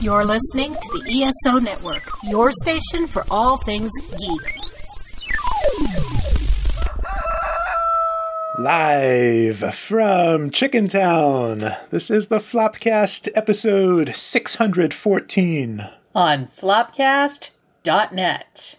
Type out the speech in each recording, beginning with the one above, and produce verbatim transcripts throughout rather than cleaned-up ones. You're listening to the E S O Network, your station for all things geek. Live from Chickentown, this is the Flopcast episode six hundred fourteen. On Flopcast dot net.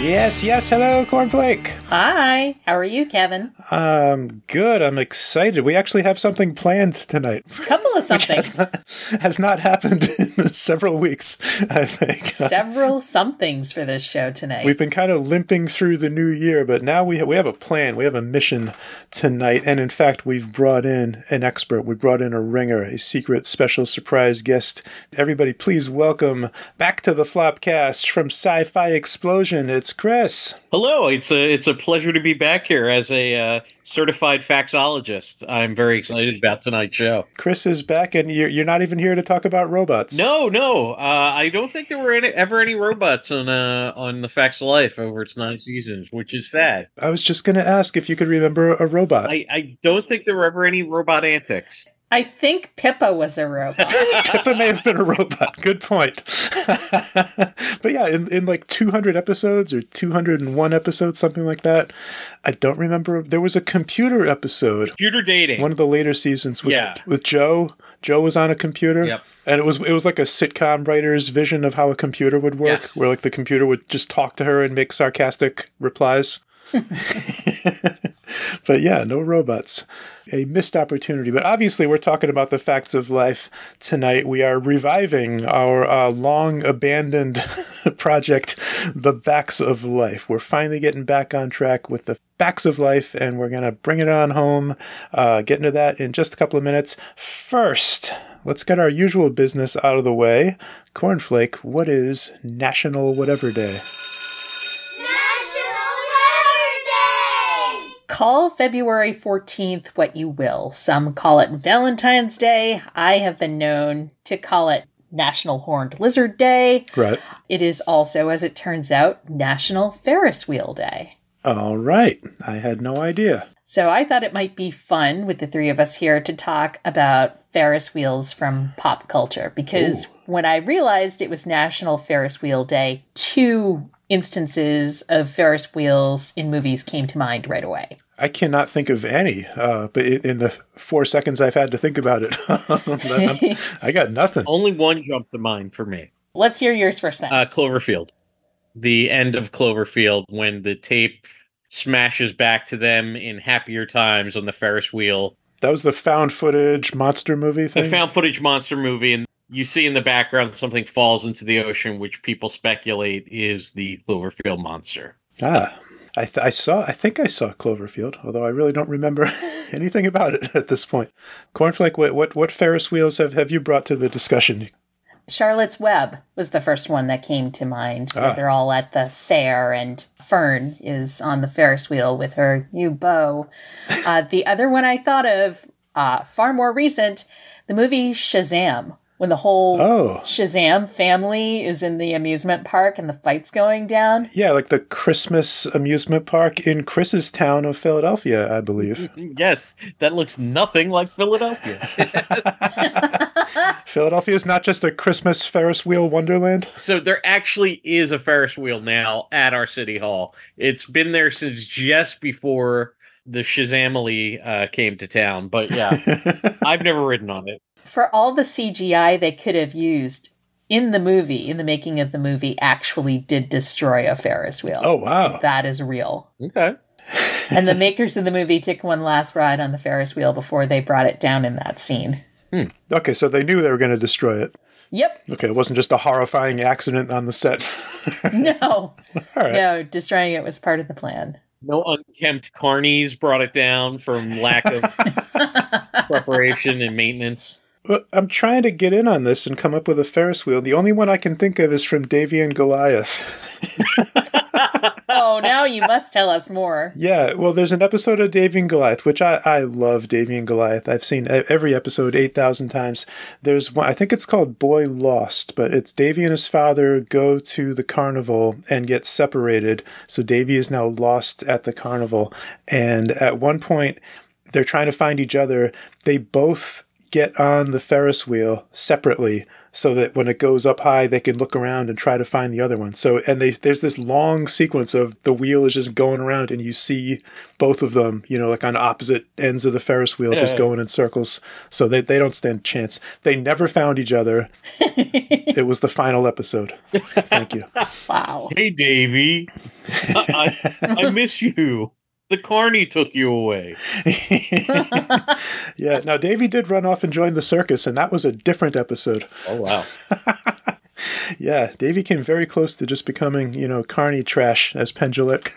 Yes, yes, hello, Kornflake. Hi, how are you, Kevin? Um, good, I'm excited. We actually have something planned tonight. A couple of somethings. Has not, has not happened in several weeks, I think. Several somethings for this show tonight. We've been kind of limping through the new year, but now we, ha- we have a plan. We have a mission tonight. And in fact, we've brought in an expert. We brought in a ringer, a secret special surprise guest. Everybody, please welcome back to the Flopcast from Sci-Fi Explosion. It's Chris. Hello. It's a it's a pleasure to be back here as a uh, certified faxologist. I'm very excited about tonight's show. Chris is back, and you're you're not even here to talk about robots. No, no. Uh, I don't think there were any, ever any robots on uh, on the Facts of Life over its nine seasons, which is sad. I was just going to ask if you could remember a robot. I, I don't think there were ever any robot antics. I think Pippa was a robot. Pippa may have been a robot. Good point. But yeah, in, in like two hundred episodes or two hundred one episodes, something like that, I don't remember. There was a computer episode. Computer dating. One of the later seasons with, yeah. with Joe. Joe was on a computer. Yep. And it was it was like a sitcom writer's vision of how a computer would work, yes. where like the computer would just talk to her and make sarcastic replies. But yeah, no robots. A missed opportunity. But obviously, we're talking about the Facts of Life tonight. We are reviving our uh, long-abandoned project, The Facts of Life. We're finally getting back on track with The Facts of Life, and we're going to bring it on home. Uh, get into that in just a couple of minutes. First, let's get our usual business out of the way. Kornflake, what is National Whatever Day? Call February fourteenth what you will. Some call it Valentine's Day. I have been known to call it National Horned Lizard Day. Right. It is also, as it turns out, National Ferris Wheel Day. All right. I had no idea. So I thought it might be fun with the three of us here to talk about Ferris wheels from pop culture. Because Ooh. When I realized it was National Ferris Wheel Day, two instances of Ferris wheels in movies came to mind right away. I cannot think of any, uh, but in the four seconds I've had to think about it, I got nothing. Only one jumped to mind for me. Let's hear yours first then. Uh, Cloverfield. The end of Cloverfield when the tape smashes back to them in happier times on the Ferris wheel. That was the found footage monster movie thing? The found footage monster movie, and you see in the background something falls into the ocean, which people speculate is the Cloverfield monster. Ah, I, th- I saw. I think I saw Cloverfield, although I really don't remember anything about it at this point. Kornflake, what what, what Ferris wheels have, have you brought to the discussion? Charlotte's Web was the first one that came to mind, where ah. they're all at the fair, and Fern is on the Ferris wheel with her new beau. Uh, the other one I thought of, uh, far more recent, the movie Shazam. When the whole oh. Shazam family is in the amusement park and the fight's going down. Yeah, like the Christmas amusement park in Chris's town of Philadelphia, I believe. Yes, that looks nothing like Philadelphia. Philadelphia is not just a Christmas Ferris wheel wonderland. So there actually is a Ferris wheel now at our city hall. It's been there since just before the Shazamily uh, came to town. But yeah, I've never ridden on it. For all the C G I they could have used in the movie, in the making of the movie, actually did destroy a Ferris wheel. Oh, wow. That is real. Okay. And the makers of the movie took one last ride on the Ferris wheel before they brought it down in that scene. Hmm. Okay, so they knew they were going to destroy it. Yep. Okay, it wasn't just a horrifying accident on the set. No. All right. No, destroying it was part of the plan. No unkempt carnies brought it down from lack of preparation and maintenance. Well, I'm trying to get in on this and come up with a Ferris wheel. The only one I can think of is from Davy and Goliath. Oh, now you must tell us more. Yeah, well, there's an episode of Davy and Goliath, which I, I love Davy and Goliath. I've seen every episode eight thousand times. There's one, I think it's called Boy Lost, but it's Davy and his father go to the carnival and get separated. So Davy is now lost at the carnival. And at one point, they're trying to find each other. They both get on the Ferris wheel separately, so that when it goes up high, they can look around and try to find the other one. So, and they, there's this long sequence of the wheel is just going around, and you see both of them, you know, like on opposite ends of the Ferris wheel, yeah, just going in circles. So they, they don't stand a chance. They never found each other. It was the final episode. Thank you. Wow. Hey, Davy. I, I, I miss you. The carny took you away. Yeah. Now, Davy did run off and join the circus, and that was a different episode. Oh, wow. Yeah. Davy came very close to just becoming, you know, carny trash, as Pendulette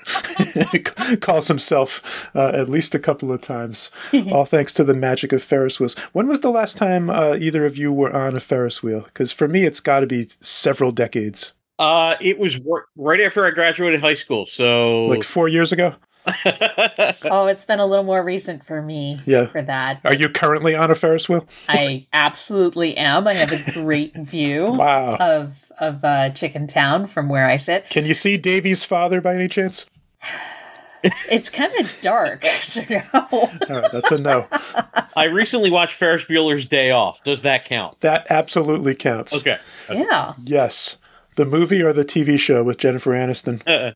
calls himself, uh, at least a couple of times, all thanks to the magic of Ferris wheels. When was the last time uh, either of you were on a Ferris wheel? Because for me, it's got to be several decades. Uh, it was wor- right after I graduated high school. So, like four years ago? Oh, it's been a little more recent for me, yeah, for that. Are you currently on a Ferris wheel? I absolutely am. I have a great view wow. of of uh, Chickentown from where I sit. Can you see Davy's father by any chance? It's kind of dark, so no. All right, that's a no. I recently watched Ferris Bueller's Day Off. Does that count? That absolutely counts. Okay. Yeah. Yes. The movie or the T V show with Jennifer Aniston? Uh,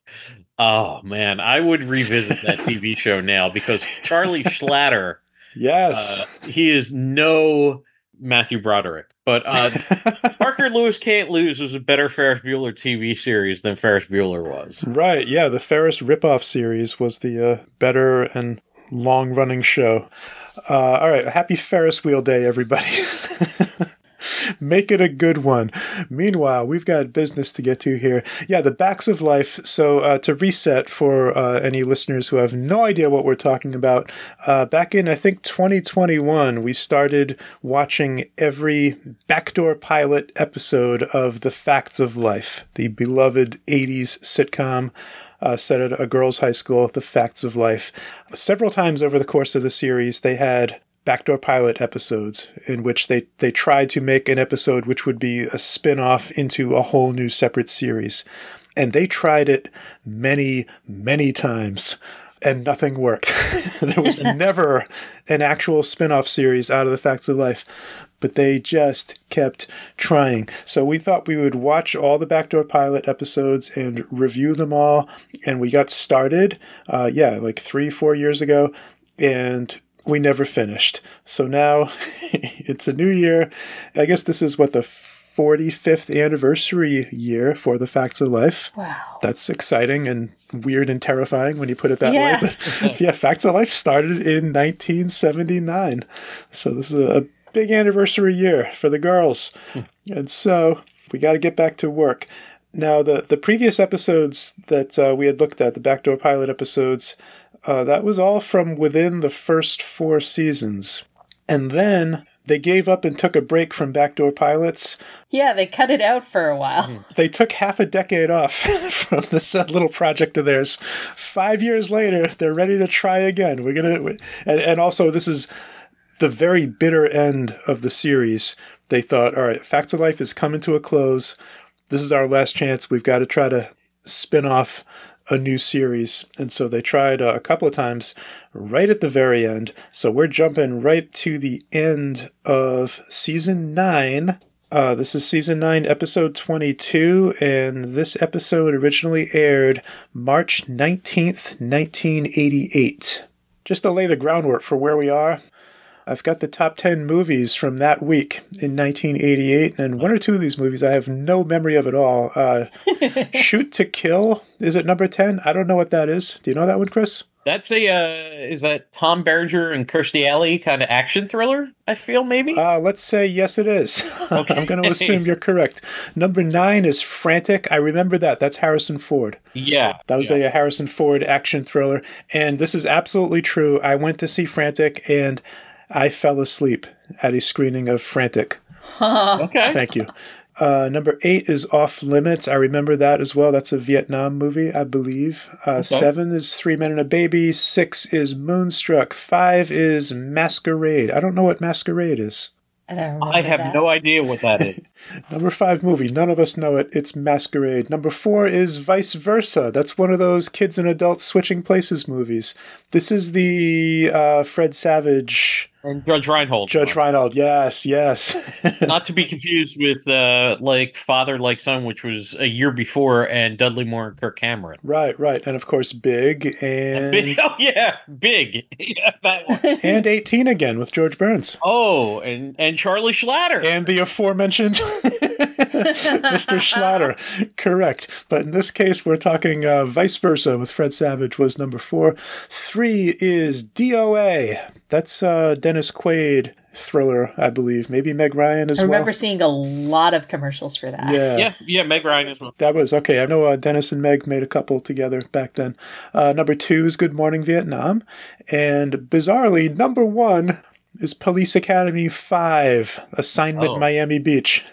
Oh, man, I would revisit that T V show now because Charlie Schlatter, yes, uh, he is no Matthew Broderick. But uh, Parker Lewis Can't Lose was a better Ferris Bueller T V series than Ferris Bueller was. Right, yeah, the Ferris ripoff series was the uh, better and long-running show. Uh, all right, happy Ferris Wheel Day, everybody. Make it a good one. Meanwhile, we've got business to get to here. Yeah, the backs of life. So uh, to reset for uh, any listeners who have no idea what we're talking about, uh, back in, I think, twenty twenty-one, we started watching every backdoor pilot episode of The Facts of Life, the beloved eighties sitcom Uh, set at a girls' high school, The Facts of Life. Several times over the course of the series, they had backdoor pilot episodes in which they, they tried to make an episode which would be a spin-off into a whole new separate series. And they tried it many, many times, and nothing worked. There was never an actual spin-off series out of The Facts of Life, but they just kept trying. So we thought we would watch all the backdoor pilot episodes and review them all. And we got started, uh, yeah, like three, four years ago. And we never finished. So now it's a new year. I guess this is what, the forty-fifth anniversary year for The Facts of Life. Wow. That's exciting and weird and terrifying when you put it that yeah. way. But yeah, Facts of Life started in nineteen seventy-nine. So this is a big anniversary year for the girls. Hmm. And so we got to get back to work. Now, the, the previous episodes that uh, we had looked at, the backdoor pilot episodes, Uh, that was all from within the first four seasons. And then they gave up and took a break from backdoor pilots. Yeah, they cut it out for a while. Mm-hmm. They took half a decade off from this uh, little project of theirs. Five years later, they're ready to try again. We're gonna, we, and, and also, this is the very bitter end of the series. They thought, all right, Facts of Life is coming to a close. This is our last chance. We've got to try to spin off a new series. And so they tried uh, a couple of times right at the very end. So we're jumping right to the end of season nine. Uh, this is season nine, episode twenty-two. And this episode originally aired March nineteenth, nineteen eighty-eight. Just to lay the groundwork for where we are, I've got the top ten movies from that week in nineteen eighty-eight, and one or two of these movies I have no memory of at all. Uh, Shoot to Kill is at number ten. I don't know what that is. Do you know that one, Chris? That's a uh, is that Tom Berenger and Kirstie Alley kind of action thriller, I feel, maybe? Uh, let's say yes, it is. Okay. I'm going to assume you're correct. Number nine is Frantic. I remember that. That's Harrison Ford. Yeah. That was yeah. a, a Harrison Ford action thriller. And this is absolutely true. I went to see Frantic, and I fell asleep at a screening of Frantic. Okay. Thank you. Uh, number eight is Off Limits. I remember that as well. That's a Vietnam movie, I believe. Uh, okay. Seven is Three Men and a Baby. Six is Moonstruck. Five is Masquerade. I don't know what Masquerade is. I, don't I have that. no idea what that is. Number five movie. None of us know it. It's Masquerade. Number four is Vice Versa. That's one of those kids and adults switching places movies. This is the uh, Fred Savage... And Judge Reinhold. Judge Reinhold, yes, yes. Not to be confused with uh, like Father Like Son, which was a year before, and Dudley Moore and Kirk Cameron. Right, right. And of course, Big and... Big, oh, yeah, Big. Yeah, that one. And eighteen again with George Burns. Oh, and, and Charlie Schlatter. And the aforementioned Mister Schlatter. Correct. But in this case, we're talking uh, Vice Versa with Fred Savage was number four. Three is D O A. That's uh, Dennis Quaid thriller, I believe. Maybe Meg Ryan as well. I remember well. seeing a lot of commercials for that. Yeah, yeah, yeah Meg Ryan as well. That was, okay, I know uh, Dennis and Meg made a couple together back then. Uh, number two is Good Morning Vietnam. And bizarrely, number one is Police Academy five, Assignment oh. Miami Beach.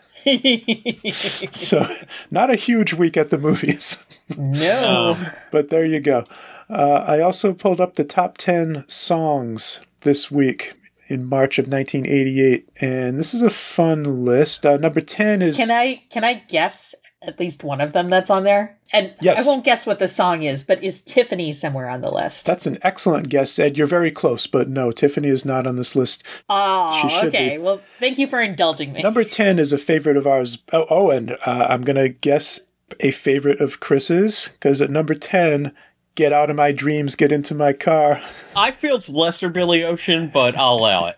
So, not a huge week at the movies. No. But there you go. Uh, I also pulled up the top ten songs this week in March of nineteen eighty-eight, and this is a fun list. Uh, number ten is... Can I can I guess at least one of them that's on there? And yes. I won't guess what the song is, but is Tiffany somewhere on the list? That's an excellent guess, Ed. You're very close, but no, Tiffany is not on this list. Oh, okay. Be. Well, thank you for indulging me. Number ten is a favorite of ours. Oh, oh and uh, I'm going to guess a favorite of Chris's, because at number ten... Get Out of My Dreams, Get Into My Car. I feel it's lesser Billy Ocean, but I'll allow it.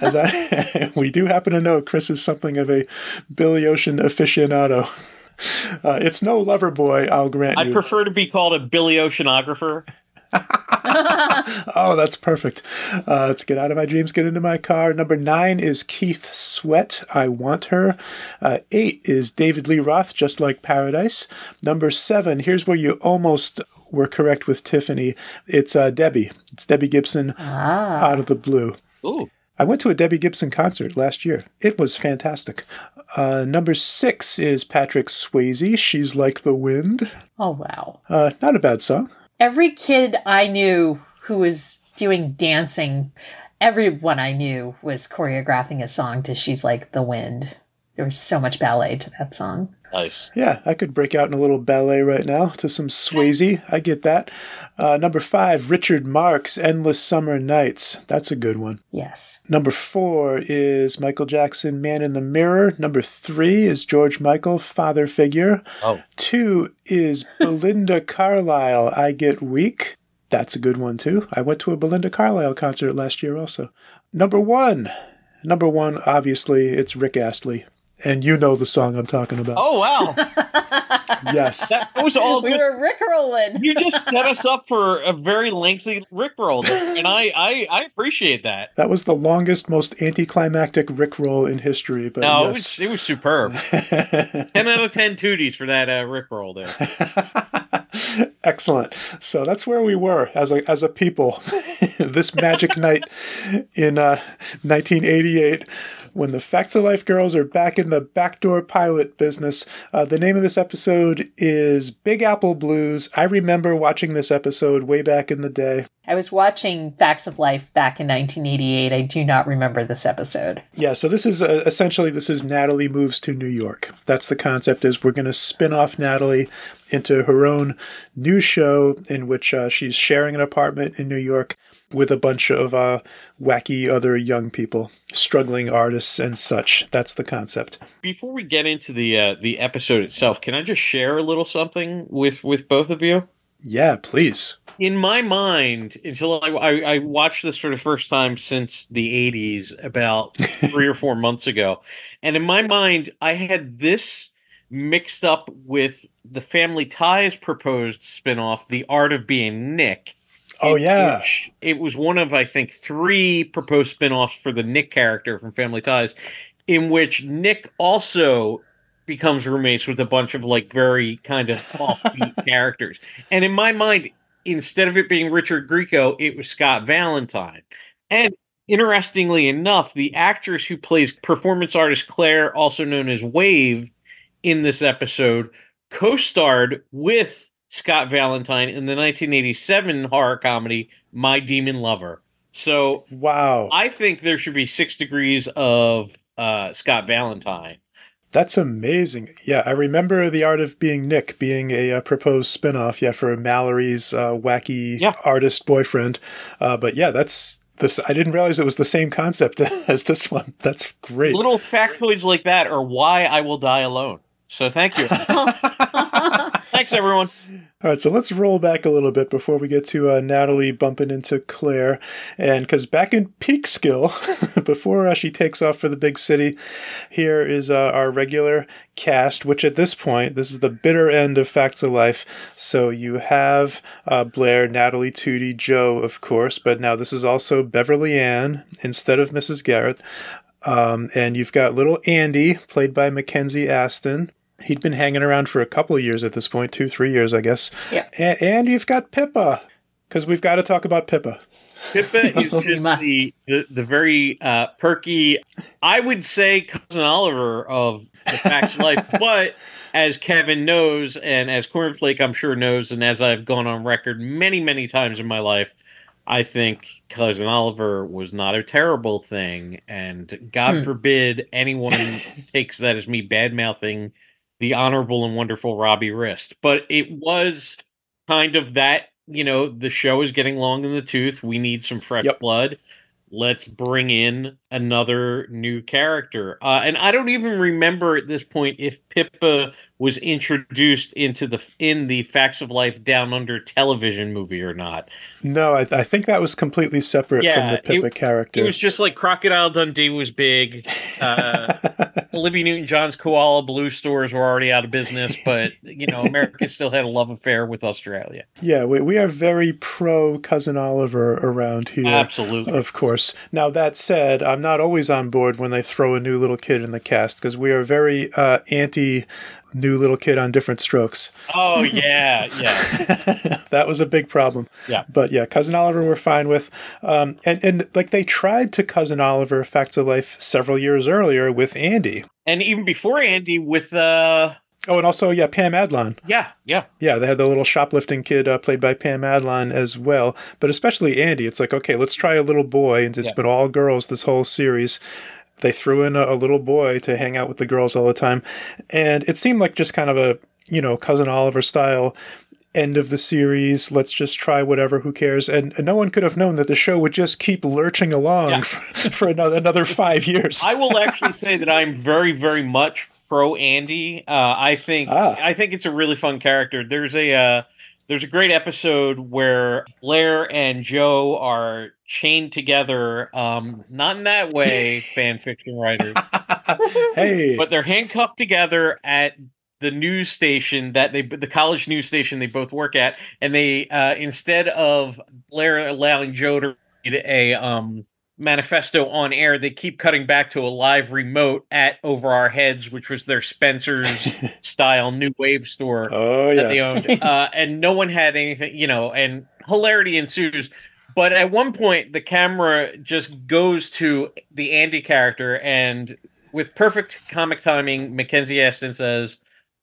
As I, we do happen to know Chris is something of a Billy Ocean aficionado. Uh, it's no lover boy, I'll grant I you. I prefer to be called a Billy Oceanographer. Oh, that's perfect. Uh, let's Get Out of My Dreams, Get Into My Car. Number nine is Keith Sweat, I Want Her. Uh, eight is David Lee Roth, Just Like Paradise. Number seven, here's where you almost were correct with Tiffany. It's uh, Debbie. It's Debbie Gibson, ah. Out of the Blue. Ooh. I went to a Debbie Gibson concert last year. It was fantastic. Uh, number six is Patrick Swayze, She's Like the Wind. Oh, wow. Uh, not a bad song. Every kid I knew who was doing dancing, everyone I knew was choreographing a song to She's Like the Wind. There was so much ballet to that song. Nice. Yeah, I could break out in a little ballet right now to some Swayze. I get that. Uh, number five, Richard Marx, Endless Summer Nights. That's a good one. Yes. Number four is Michael Jackson, Man in the Mirror. Number three is George Michael, Father Figure. Oh. Two is Belinda Carlisle, I Get Weak. That's a good one, too. I went to a Belinda Carlisle concert last year also. Number one. Number one, obviously, it's Rick Astley. And you know the song I'm talking about. Oh, wow. Yes. That was all we just, were Rickrollin'. You just set us up for a very lengthy Rickroll. And I, I, I appreciate that. That was the longest, most anticlimactic Rickroll in history. But no, yes. it, was, it was superb. ten out of ten tooties for that uh, Rickroll there. Excellent. So that's where we were as a, as a people this magic night in uh, nineteen eighty-eight. When the Facts of Life girls are back in the backdoor pilot business. Uh, the name of this episode is Big Apple Blues. I remember watching this episode way back in the day. I was watching Facts of Life back in nineteen eighty-eight. I do not remember this episode. Yeah, so this is uh, essentially, this is Natalie Moves to New York. That's the concept, is we're going to spin off Natalie into her own new show in which uh, she's sharing an apartment in New York with a bunch of uh, wacky other young people, struggling artists and such. That's the concept. Before we get into the uh, the episode itself, can I just share a little something with, with both of you? Yeah, please. In my mind, until I, I, I watched this for the first time since the eighties, about three or four months ago, and in my mind, I had this mixed up with the Family Ties proposed spinoff, The Art of Being Nick. Oh, yeah. It was one of, I think, three proposed spinoffs for the Nick character from Family Ties, in which Nick also becomes roommates with a bunch of, like, very kind of offbeat characters. And in my mind, instead of it being Richard Grieco, it was Scott Valentine. And Interestingly enough, the actress who plays performance artist Claire, also known as Wave, in this episode, co-starred with Scott Valentine in the nineteen eighty-seven horror comedy My Demon Lover. So, wow, I think there should be six degrees of uh, Scott Valentine. That's amazing. Yeah, I remember The Art of Being Nick being a, a proposed spinoff, yeah, for Mallory's uh, wacky yeah. artist boyfriend. Uh, but yeah, that's this. I didn't realize it was the same concept as this one. That's great. Little factoids like that are why I will die alone. So thank you. Thanks, everyone. All right, so let's roll back a little bit before we get to uh, Natalie bumping into Claire. And because back in Peekskill, before uh, she takes off for the big city, here is uh, our regular cast, which at this point, this is the bitter end of Facts of Life. So you have uh, Blair, Natalie, Tootie, Joe, of course, but now this is also Beverly Ann instead of Missus Garrett. Um, and you've got little Andy, played by Mackenzie Astin. He'd been hanging around for a couple of years at this point, two, three years, I guess. Yeah. A- and you've got Pippa, because we've got to talk about Pippa. Pippa is just the, the, the very uh, perky, I would say, Cousin Oliver of the Facts Life. But as Kevin knows, and as Kornflake, I'm sure, knows, and as I've gone on record many, many times in my life, I think Cousin Oliver was not a terrible thing. And God hmm. forbid anyone takes that as me bad-mouthing the honorable and wonderful Robbie Rist. But it was kind of that, you know, the show is getting long in the tooth. We need some fresh yep. blood. Let's bring in another new character. Uh, and I don't even remember at this point if Pippa was introduced into the in the Facts of Life Down Under television movie or not. No, I, I think that was completely separate yeah, from the Pippa it, character. It was just like Crocodile Dundee was big. Uh, Olivia Newton-John's Koala Blue stores were already out of business, but, you know, America still had a love affair with Australia. Yeah, we, we are very pro-Cousin Oliver around here. Absolutely. Of course. Now, that said, I'm not always on board when they throw a new little kid in the cast, because we are very uh, anti- new little kid on different strokes. Oh, yeah, yeah. That was a big problem. Yeah. But yeah, Cousin Oliver we're fine with. Um, and, and like they tried to Cousin Oliver Facts of Life several years earlier with Andy. And even before Andy with... Uh... Oh, and also, yeah, Pam Adlon. Yeah, yeah. Yeah, they had the little shoplifting kid uh, played by Pam Adlon as well. But especially Andy, it's like, okay, let's try a little boy. And it's yeah. been all girls this whole series. They threw in a, a little boy to hang out with the girls all the time. And it seemed like just kind of a, you know, Cousin Oliver style end of the series. Let's just try whatever. Who cares? And, and no one could have known that the show would just keep lurching along yeah. for, for another, another five years. I will actually say that I'm very, very much pro Andy. Uh, I think ah. I think it's a really fun character. There's a uh, there's a great episode where Blair and Joe are chained together, um, not in that way, fan fiction writers, hey. But they're handcuffed together at the news station that they, the college news station they both work at, and they uh, instead of Blair allowing Joe to read a um, manifesto on air, they keep cutting back to a live remote at Over Our Heads, which was their Spencer's style new wave store oh, yeah. that they owned, uh, and no one had anything, you know, and hilarity ensues. But at one point, the camera just goes to the Andy character, and with perfect comic timing, Mackenzie Astin says,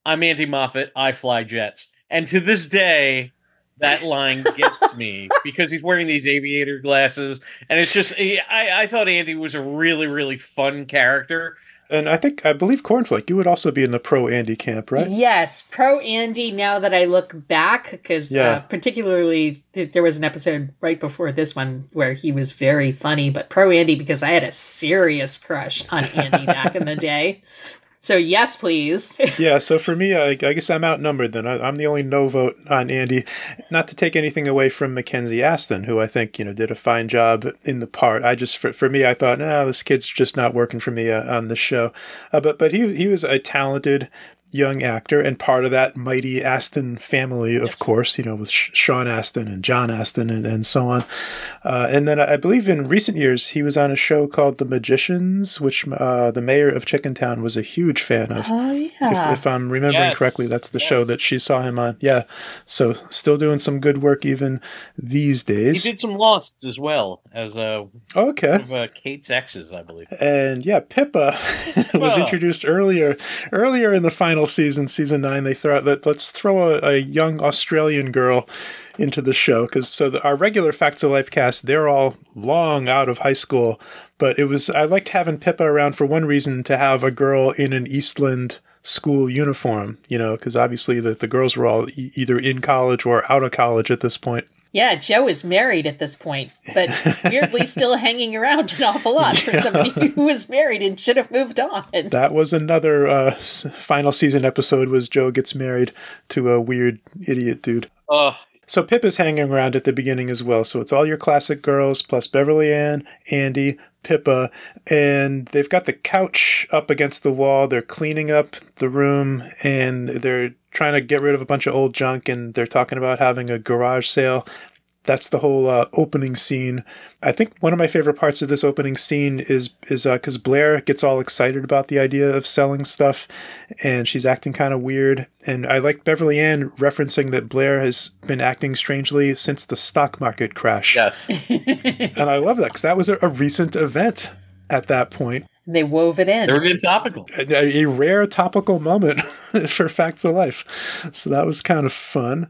"I'm Andy Moffat, I fly jets." And to this day, that line gets me, because he's wearing these aviator glasses, and it's just, I, I thought Andy was a really, really fun character. And I think, I believe, Kornflake, you would also be in the pro-Andy camp, right? Yes, pro-Andy now that I look back, because yeah. uh, particularly there was an episode right before this one where he was very funny, but pro-Andy because I had a serious crush on Andy back in the day. So yes, please. yeah, so for me, I, I guess I'm outnumbered then. I, I'm the only no vote on Andy. Not to take anything away from Mackenzie Astin, who I think, you know, did a fine job in the part. I just, for, for me, I thought, no, this kid's just not working for me uh, on this show. Uh, but but he he was a talented young actor and part of that mighty Aston family, of yes. course, you know, with Sean Astin and John Astin and, and so on. Uh, and then I believe in recent years, he was on a show called The Magicians, which uh, the mayor of Chickentown was a huge fan of. Oh, yeah. If, if I'm remembering yes. correctly, that's the yes. show that she saw him on. Yeah. So still doing some good work even these days. He did some Losts as well as uh, okay. one of uh, Kate's exes, I believe. And yeah, Pippa was introduced earlier earlier in the final season, season nine, they throw out that let's throw a, a young Australian girl into the show because so the, our regular Facts of Life cast, they're all long out of high school, but it was I liked having Pippa around for one reason, to have a girl in an Eastland school uniform, you know, because obviously the, the girls were all e- either in college or out of college at this point. Yeah, Joe is married at this point, but weirdly still hanging around an awful lot for yeah. somebody who was married and should have moved on. That was another uh, final season episode, was Joe gets married to a weird idiot dude. Ugh. So Pip is hanging around at the beginning as well. So it's all your classic girls plus Beverly Ann, Andy, Pippa, and they've got the couch up against the wall. They're cleaning up the room and they're trying to get rid of a bunch of old junk, and they're talking about having a garage sale. That's the whole uh, opening scene. I think one of my favorite parts of this opening scene is is because uh, Blair gets all excited about the idea of selling stuff, and she's acting kind of weird. And I like Beverly Ann referencing that Blair has been acting strangely since the stock market crash. Yes. And I love that because that was a, a recent event at that point. They wove it in. They were being topical. A, a rare topical moment for Facts of Life. So that was kind of fun.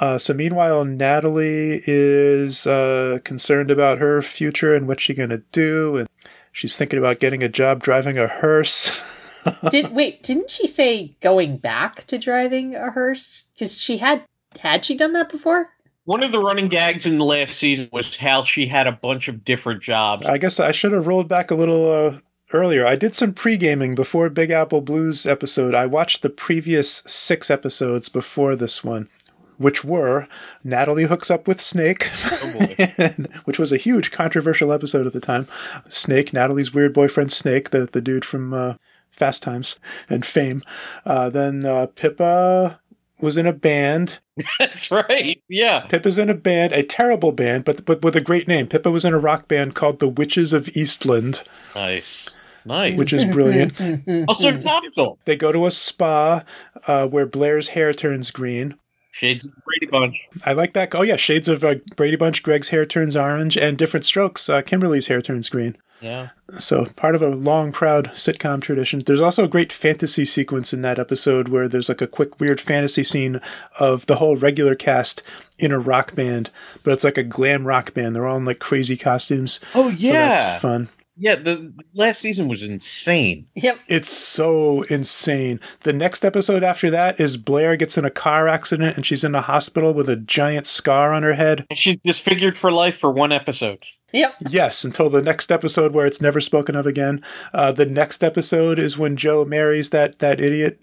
Uh, so meanwhile, Natalie is uh, concerned about her future and what she's going to do. And she's thinking about getting a job driving a hearse. Did Wait, didn't she say going back to driving a hearse? Because she had, had she done that before? One of the running gags in the last season was how she had a bunch of different jobs. I guess I should have rolled back a little... Uh, Earlier, I did some pre-gaming before Big Apple Blues episode. I watched the previous six episodes before this one, which were Natalie hooks up with Snake, oh and, which was a huge controversial episode at the time. Snake, Natalie's weird boyfriend Snake, the, the dude from uh, Fast Times and Fame. Uh, then uh, Pippa was in a band. That's right. Yeah. Pippa's in a band, a terrible band, but, but with a great name. Pippa was in a rock band called The Witches of Eastland. Nice. Nice. Which is brilliant. Also topical. They go to a spa uh, where Blair's hair turns green. Shades of Brady Bunch. I like that. Oh, yeah. Shades of uh, Brady Bunch. Greg's hair turns orange. And Different Strokes. Uh, Kimberly's hair turns green. Yeah. So part of a long, proud sitcom tradition. There's also a great fantasy sequence in that episode where there's like a quick, weird fantasy scene of the whole regular cast in a rock band. But it's like a glam rock band. They're all in like crazy costumes. Oh, yeah. So that's fun. Yeah, the last season was insane. Yep. It's so insane. The next episode after that is Blair gets in a car accident and she's in the hospital with a giant scar on her head. And she's disfigured for life for one episode. Yep. Yes, until the next episode where it's never spoken of again. Uh, the next episode is when Joe marries that, that idiot.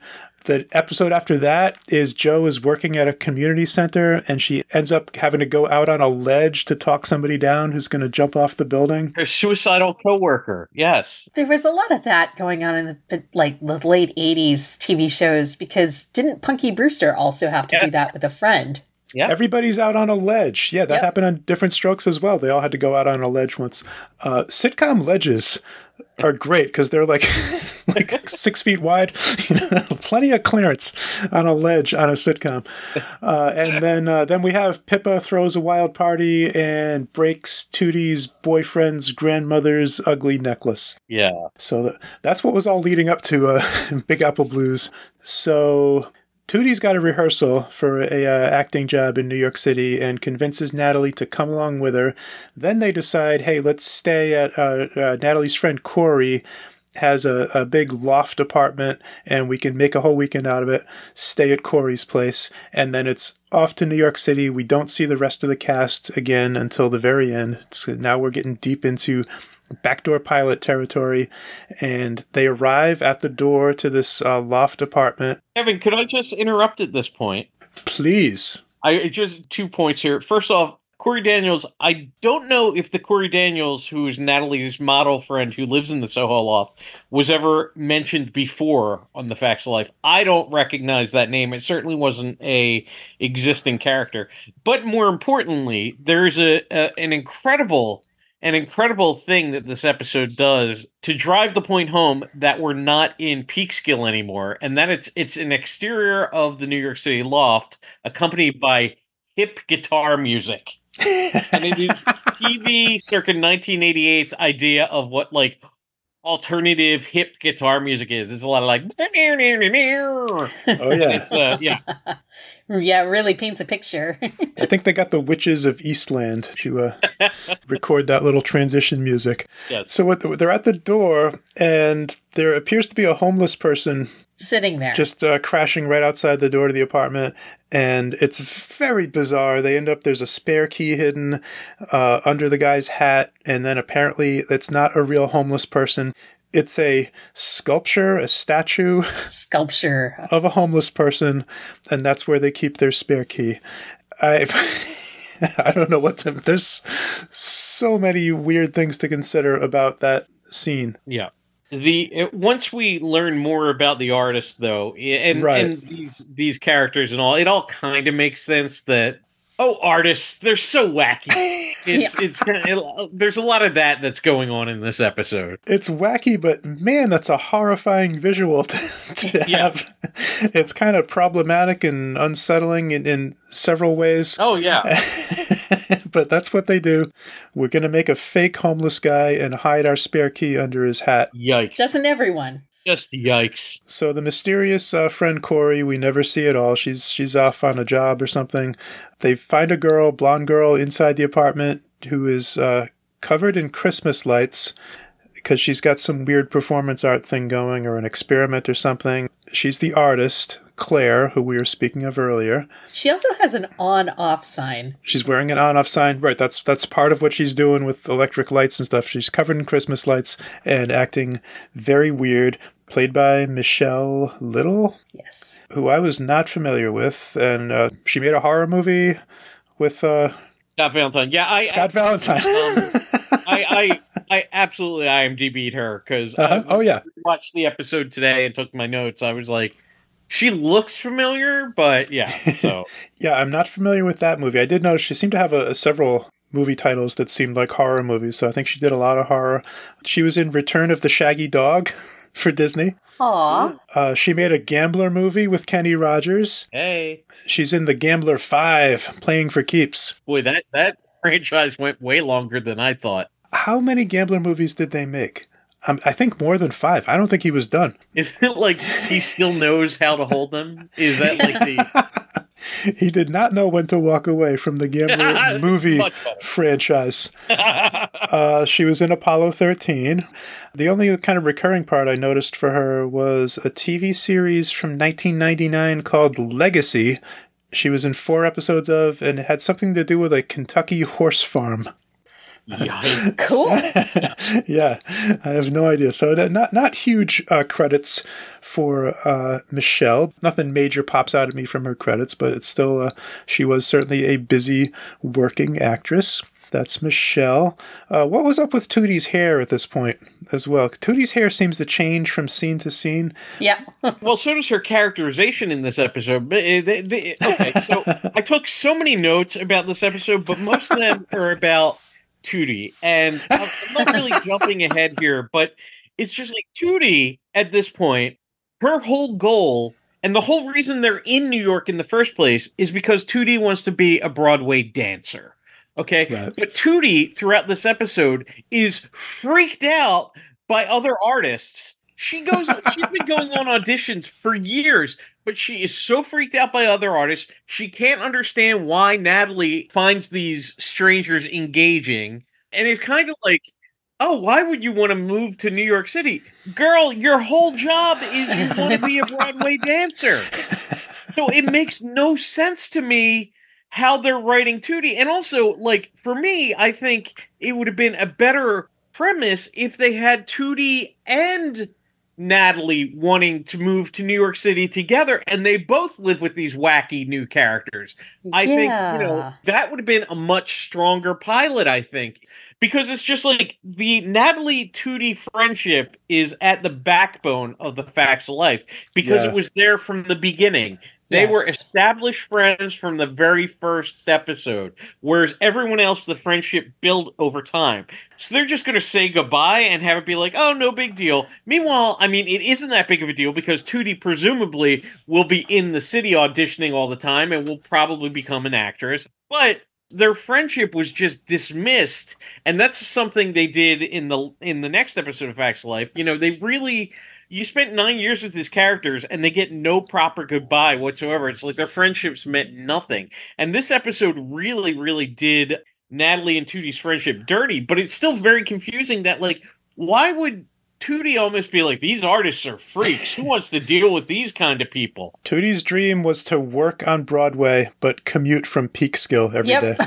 The episode after that is Joe is working at a community center and she ends up having to go out on a ledge to talk somebody down who's going to jump off the building. Her suicidal coworker. Yes. There was a lot of that going on in the like the late eighties T V shows, because didn't Punky Brewster also have to yes. do that with a friend? Yeah. Everybody's out on a ledge. Yeah, that yep. happened on Different Strokes as well. They all had to go out on a ledge once. Uh, sitcom ledges are great because they're like like six feet wide. You know, plenty of clearance on a ledge on a sitcom. Uh, and then uh, then we have Pippa throws a wild party and breaks Tootie's boyfriend's grandmother's ugly necklace. Yeah. So th- that's what was all leading up to uh, Big Apple Blues. So... Tootie's got a rehearsal for a uh, acting job in New York City and convinces Natalie to come along with her. Then they decide, hey, let's stay at uh, uh, Natalie's friend Corey has a, a big loft apartment and we can make a whole weekend out of it. Stay at Corey's place. And then it's off to New York City. We don't see the rest of the cast again until the very end. So now we're getting deep into backdoor pilot territory, and they arrive at the door to this uh, loft apartment. Kevin, could I just interrupt at this point? Please. I just two points here. First off, Corey Daniels. I don't know if the Corey Daniels, who is Natalie's model friend who lives in the Soho loft, was ever mentioned before on The Facts of Life. I don't recognize that name. It certainly wasn't a existing character. But more importantly, there is a, a an incredible, an incredible thing that this episode does to drive the point home that we're not in Peekskill anymore, and that it's it's an exterior of the New York City loft, accompanied by hip guitar music. And it is T V circa nineteen eighty-eight's idea of what like alternative hip guitar music is. It's a lot of like, oh yeah, it's, uh, yeah, yeah. It really paints a picture. I think they got the witches of Eastland to uh, record that little transition music. Yes. So what, they're at the door, and there appears to be a homeless person sitting there, just uh, crashing right outside the door to the apartment, and it's very bizarre. They end up, there's a spare key hidden uh, under the guy's hat, and then apparently it's not a real homeless person. It's a sculpture, a statue. Sculpture. Of a homeless person, and that's where they keep their spare key. I I don't know what to... There's so many weird things to consider about that scene. Yeah. The it, once we learn more about the artist, though, and, right. and these, these characters and all, it all kind of makes sense that, oh, artists, they're so wacky. It's, yeah. it's it, There's a lot of that that's going on in this episode. It's wacky, but man, that's a horrifying visual to, to yeah. have. It's kind of problematic and unsettling in, in several ways. Oh, yeah. But that's what they do. We're going to make a fake homeless guy and hide our spare key under his hat. Yikes. Doesn't everyone? Just yikes. So the mysterious uh, friend Corey, we never see at all. She's she's off on a job or something. They find a girl, blonde girl, inside the apartment who is uh, covered in Christmas lights because she's got some weird performance art thing going or an experiment or something. She's the artist, Claire, who we were speaking of earlier. She also has an on-off sign. She's wearing an on-off sign. Right, that's that's part of what she's doing with electric lights and stuff. She's covered in Christmas lights and acting very weird, played by Michelle Little. Yes. Who I was not familiar with. And uh, she made a horror movie with... Uh, Scott Valentine. Yeah, I... Scott I, Valentine. um, I... I I absolutely IMDb'd her because uh-huh. I oh, yeah. watched the episode today and took my notes. I was like, she looks familiar, but yeah. So yeah, I'm not familiar with that movie. I did notice she seemed to have a, a several movie titles that seemed like horror movies, so I think she did a lot of horror. She was in Return of the Shaggy Dog for Disney. Aww. Uh, she made a Gambler movie with Kenny Rogers. Hey. She's in The Gambler five, Playing for Keeps. Boy, that, that franchise went way longer than I thought. How many Gambler movies did they make? Um, I think more than five. I don't think he was done. Is it like he still knows how to hold them? Is that like the... He did not know when to walk away from the Gambler movie franchise. Uh, she was in Apollo thirteen. The only kind of recurring part I noticed for her was a T V series from nineteen ninety-nine called Legacy. She was in four episodes of, and it had something to do with a Kentucky horse farm. Yikes. Cool. Yeah, I have no idea. So not not huge uh, credits for uh, Michelle. Nothing major pops out at me from her credits, but it's still uh, she was certainly a busy working actress. That's Michelle. Uh, what was up with Tootie's hair at this point as well? Tootie's hair seems to change from scene to scene. Yeah. Well, so does her characterization in this episode. Okay, so I took so many notes about this episode, but most of them are about Tootie, and I'm not really jumping ahead here, but it's just like Tootie at this point, her whole goal and the whole reason they're in New York in the first place is because Tootie wants to be a Broadway dancer. Okay. Right. But Tootie throughout this episode is freaked out by other artists. She goes, she's been going on auditions for years, but she is so freaked out by other artists. She can't understand why Natalie finds these strangers engaging. And it's kind of like, oh, why would you want to move to New York City? Girl, your whole job is you want to be a Broadway dancer. So it makes no sense to me how they're writing Tootie. And also, like, for me, I think it would have been a better premise if they had Tootie and Natalie wanting to move to New York City together, and they both live with these wacky new characters. I yeah. think, you know, that would have been a much stronger pilot, I think, because it's just like the Natalie Tootie friendship is at the backbone of the Fact's life because yeah. it was there from the beginning. They yes. were established friends from the very first episode, whereas everyone else, the friendship built over time. So they're just going to say goodbye and have it be like, oh, no big deal. Meanwhile, I mean, it isn't that big of a deal because Tootie presumably will be in the city auditioning all the time and will probably become an actress. But their friendship was just dismissed, and that's something they did in the in the next episode of Fact's Life. You know, they really... You spent nine years with these characters, and they get no proper goodbye whatsoever. It's like their friendships meant nothing. And this episode really, really did Natalie and Tootie's friendship dirty, but it's still very confusing that, like, why would Tootie almost be like, these artists are freaks? Who wants to deal with these kind of people? Tootie's dream was to work on Broadway, but commute from Peekskill every yep. day.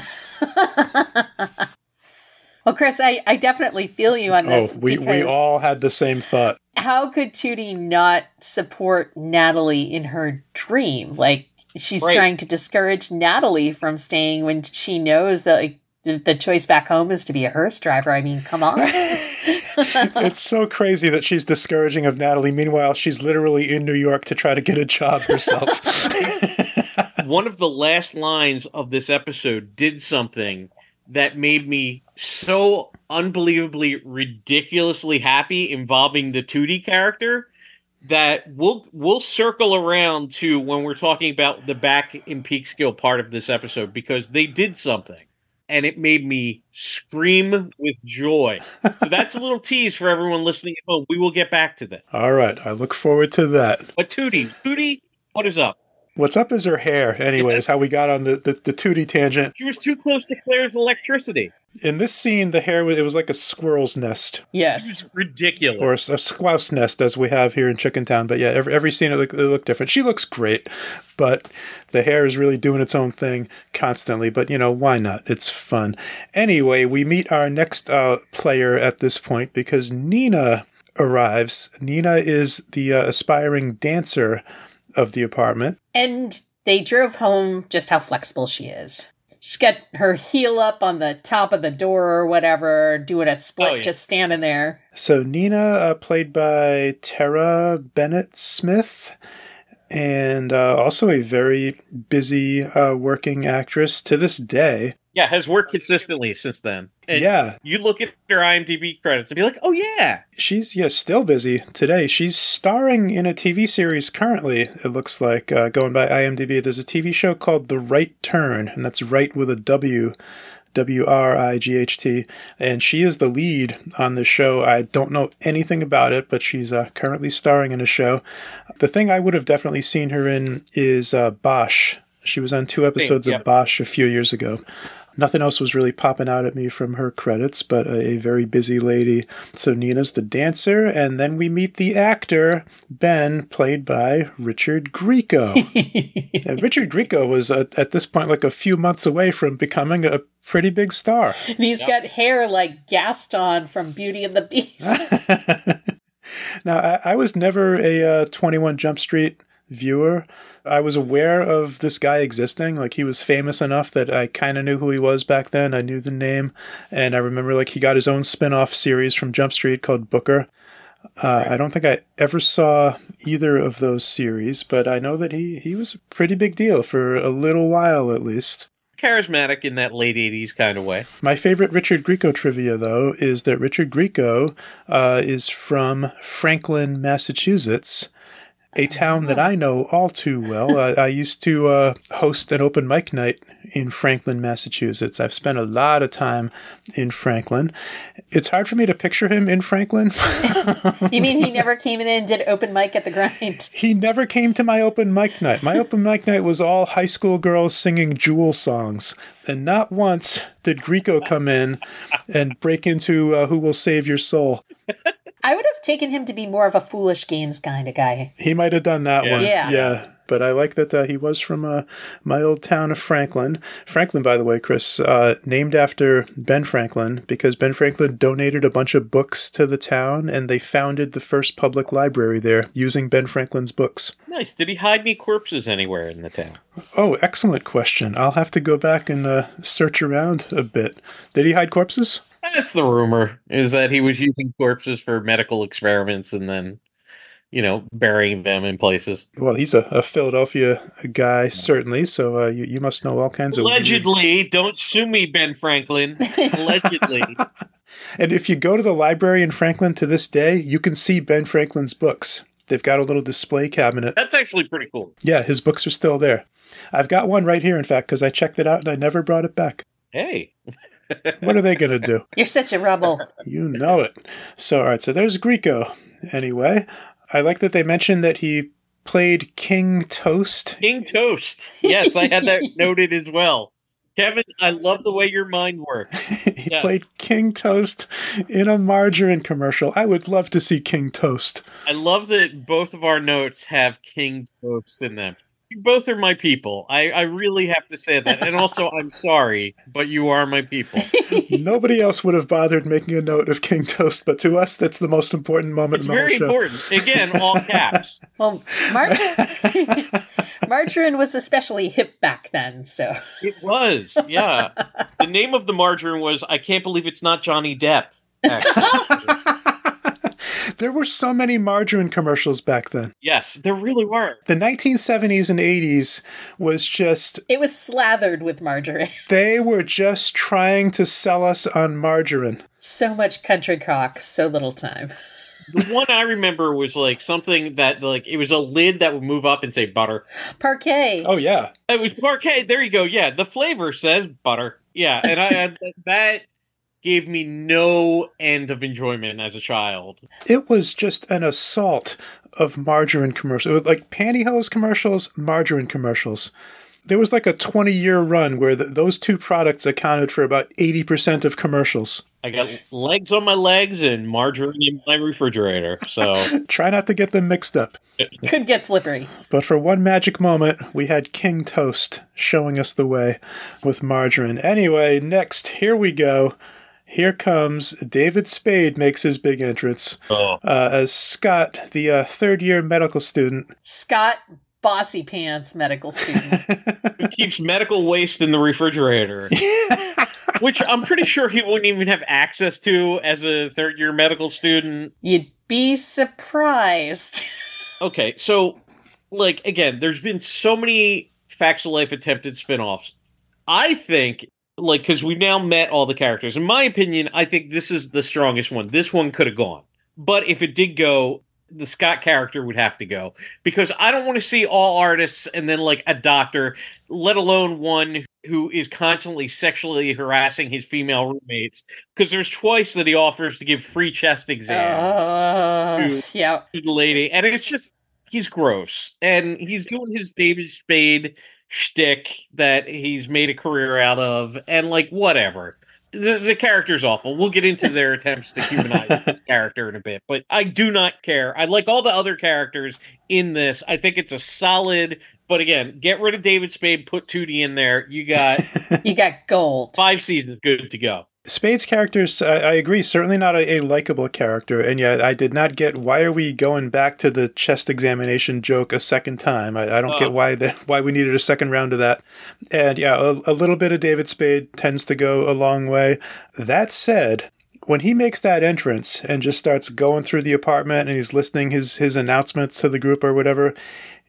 Well, Chris, I, I definitely feel you on this. Oh, we, we all had the same thought. How could Tootie not support Natalie in her dream? Like, she's right. trying to discourage Natalie from staying when she knows that, like, the, the choice back home is to be a hearse driver. I mean, come on. It's so crazy that she's discouraging of Natalie. Meanwhile, she's literally in New York to try to get a job herself. One of the last lines of this episode did something that made me so unbelievably, ridiculously happy involving the Tootie character that we'll we'll circle around to when we're talking about the back in Peekskill part of this episode, because they did something and it made me scream with joy. So that's a little tease for everyone listening at home. We will get back to that. All right. I look forward to that. But Tootie, Tootie, what is up? What's up is her hair, anyway, is how we got on the, the, the Tootie tangent. She was too close to Claire's electricity. In this scene, the hair, it was like a squirrel's nest. Yes. It was ridiculous. Or a, a squaw's nest, as we have here in Chickentown. But yeah, every, every scene, it looked, it looked different. She looks great, but the hair is really doing its own thing constantly. But, you know, why not? It's fun. Anyway, we meet our next uh, player at this point because Nina arrives. Nina is the uh, aspiring dancer of the apartment. And they drove home just how flexible she is. She's got her heel up on the top of the door or whatever, doing a split, oh, yeah. just standing there. So Nina, uh, played by Tara Bennett-Smith, and uh, also a very busy uh, working actress to this day. Yeah, has worked consistently since then. And yeah. You look at her I M D B credits and be like, oh, yeah. She's yeah still busy today. She's starring in a T V series currently, it looks like, uh, going by I M D B. There's a T V show called The Right Turn, and that's right with a W, W R I G H T. And she is the lead on the show. I don't know anything about it, but she's uh, currently starring in a show. The thing I would have definitely seen her in is uh, Bosch. She was on two episodes yep. of Bosch a few years ago. Nothing else was really popping out at me from her credits, but a very busy lady. So Nina's the dancer, and then we meet the actor, Ben, played by Richard Grieco. Richard Grieco was, uh, at this point, like a few months away from becoming a pretty big star. And he's yep. got hair like Gaston from Beauty and the Beast. Now, I, I was never a uh, twenty-one Jump Street viewer. I was aware of this guy existing. Like, he was famous enough that I kind of knew who he was back then. I knew the name. And I remember, like, he got his own spin-off series from Jump Street called Booker. Uh, I don't think I ever saw either of those series, but I know that he, he was a pretty big deal for a little while, at least. Charismatic in that late eighties kind of way. My favorite Richard Grieco trivia, though, is that Richard Grieco uh, is from Franklin, Massachusetts. A town that I know all too well. I, I used to uh, host an open mic night in Franklin, Massachusetts. I've spent a lot of time in Franklin. It's hard for me to picture him in Franklin. You mean he never came in and did open mic at the Grind? He never came to my open mic night. My open mic night was all high school girls singing Jewel songs. And not once did Grieco come in and break into uh, Who Will Save Your Soul. I would have taken him to be more of a Foolish Games kind of guy. He might have done that yeah. one. Yeah. Yeah. But I like that uh, he was from uh, my old town of Franklin. Franklin, by the way, Chris, uh, named after Ben Franklin, because Ben Franklin donated a bunch of books to the town, and they founded the first public library there using Ben Franklin's books. Nice. Did he hide any corpses anywhere in the town? Oh, excellent question. I'll have to go back and uh, search around a bit. Did he hide corpses? That's the rumor, is that he was using corpses for medical experiments and then, you know, burying them in places. Well, he's a, a Philadelphia guy, certainly, so uh, you, you must know all kinds Allegedly, of... Allegedly, don't sue me, Ben Franklin. Allegedly. And if you go to the library in Franklin to this day, you can see Ben Franklin's books. They've got a little display cabinet. That's actually pretty cool. Yeah, his books are still there. I've got one right here, in fact, because I checked it out and I never brought it back. Hey. What are they going to do? You're such a rebel. You know it. So, all right, so there's Grieco. Anyway, I like that they mentioned that he played King Toast. King Toast. Yes, I had that noted as well. Kevin, I love the way your mind works. He yes. played King Toast in a margarine commercial. I would love to see King Toast. I love that both of our notes have King Toast in them. You both are my people. I, I really have to say that. And also, I'm sorry, but you are my people. Nobody else would have bothered making a note of King Toast, but to us, that's the most important moment it's in the whole show. It's very important. Again, all caps. Well, margarine, margarine was especially hip back then, so. It was, yeah. The name of the margarine was, I can't believe it's not Johnny Depp, actually. There were so many margarine commercials back then. Yes, there really were. The nineteen seventies and eighties was just... It was slathered with margarine. They were just trying to sell us on margarine. So much country crock, so little time. The one I remember was like something that like it was a lid that would move up and say butter. Parquet. Oh, yeah. It was parquet. There you go. Yeah, the flavor says butter. Yeah, and I that... gave me no end of enjoyment as a child. It was just an assault of margarine commercials. It was like pantyhose commercials, margarine commercials. There was like a twenty-year run where the, those two products accounted for about eighty percent of commercials. I got legs on my legs and margarine in my refrigerator, so... Try not to get them mixed up. Could get slippery. But for one magic moment, we had King Toast showing us the way with margarine. Anyway, next, here we go. Here comes David Spade makes his big entrance oh. uh, as Scott, the uh, third-year medical student. Scott, bossy pants medical student. Who keeps medical waste in the refrigerator, which I'm pretty sure he wouldn't even have access to as a third-year medical student. You'd be surprised. Okay, so, like, again, there's been so many Facts of Life attempted spinoffs. I think... Like, because we've now met all the characters. In my opinion, I think this is the strongest one. This one could have gone. But if it did go, the Scott character would have to go. Because I don't want to see all artists and then, like, a doctor, let alone one who is constantly sexually harassing his female roommates. Because there's twice that he offers to give free chest exams uh, to, yeah. to the lady. And it's just, he's gross. And he's doing his David Spade shtick that he's made a career out of, and like whatever, the, the character's awful. We'll get into their attempts to humanize this character in a bit, but I do not care. I like all the other characters in this. I think it's a solid. But again, get rid of David Spade, put Tootie in there. You got you got gold. Five seasons, good to go. Spade's characters, I, I agree, certainly not a, a likable character, and yet I did not get why are we going back to the chest examination joke a second time. I, I don't oh. get why the, why we needed a second round of that. And yeah, a, a little bit of David Spade tends to go a long way. That said, when he makes that entrance and just starts going through the apartment and he's listening his his announcements to the group or whatever,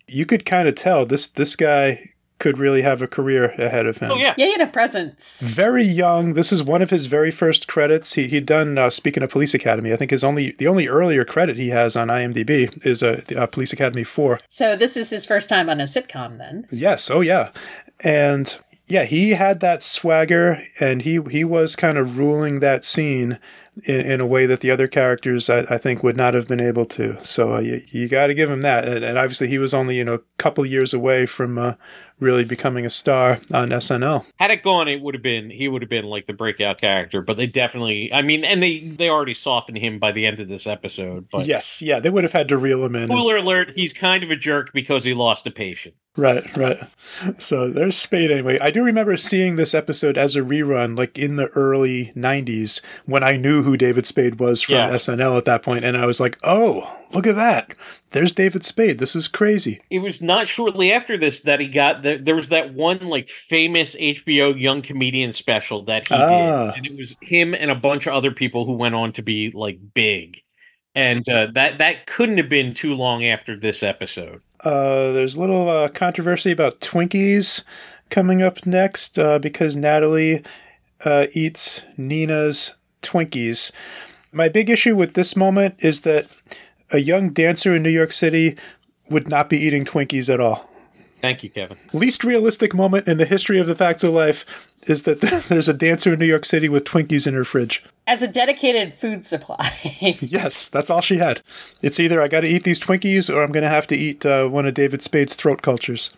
you could kind of tell this this guy could really have a career ahead of him. Oh, yeah. Yeah, he had a presence. Very young. This is one of his very first credits. He, he'd done, uh, speaking of Police Academy, I think his only the only earlier credit he has on IMDb is uh, the, uh, Police Academy four. So this is his first time on a sitcom then? Yes. Oh, yeah. And yeah, he had that swagger, and he, he was kind of ruling that scene in, in a way that the other characters, I, I think, would not have been able to. So uh, you, you got to give him that. And, and obviously he was only, you know, a couple years away from uh, really becoming a star on S N L. Had it gone, it would have been, he would have been like the breakout character, but they definitely, I mean, and they, they already softened him by the end of this episode. But yes, yeah, they would have had to reel him in. Spoiler alert, he's kind of a jerk because he lost a patient. Right, right. So there's Spade anyway. I do remember seeing this episode as a rerun, like in the early nineties, when I knew who David Spade was from yeah. S N L at that point, and I was like, oh, look at that. There's David Spade. This is crazy. It was not shortly after this that he got the, there was that one like famous H B O young comedian special that he ah. did, and it was him and a bunch of other people who went on to be like big. And uh, that, that couldn't have been too long after this episode. Uh, there's a little uh, controversy about Twinkies coming up next uh, because Natalie uh, eats Nina's Twinkies. My big issue with this moment is that a young dancer in New York City would not be eating Twinkies at all. Thank you, Kevin. Least realistic moment in the history of the facts of life is that there's a dancer in New York City with Twinkies in her fridge. As a dedicated food supply. Yes, that's all she had. It's either I got to eat these Twinkies or I'm going to have to eat uh, one of David Spade's throat cultures.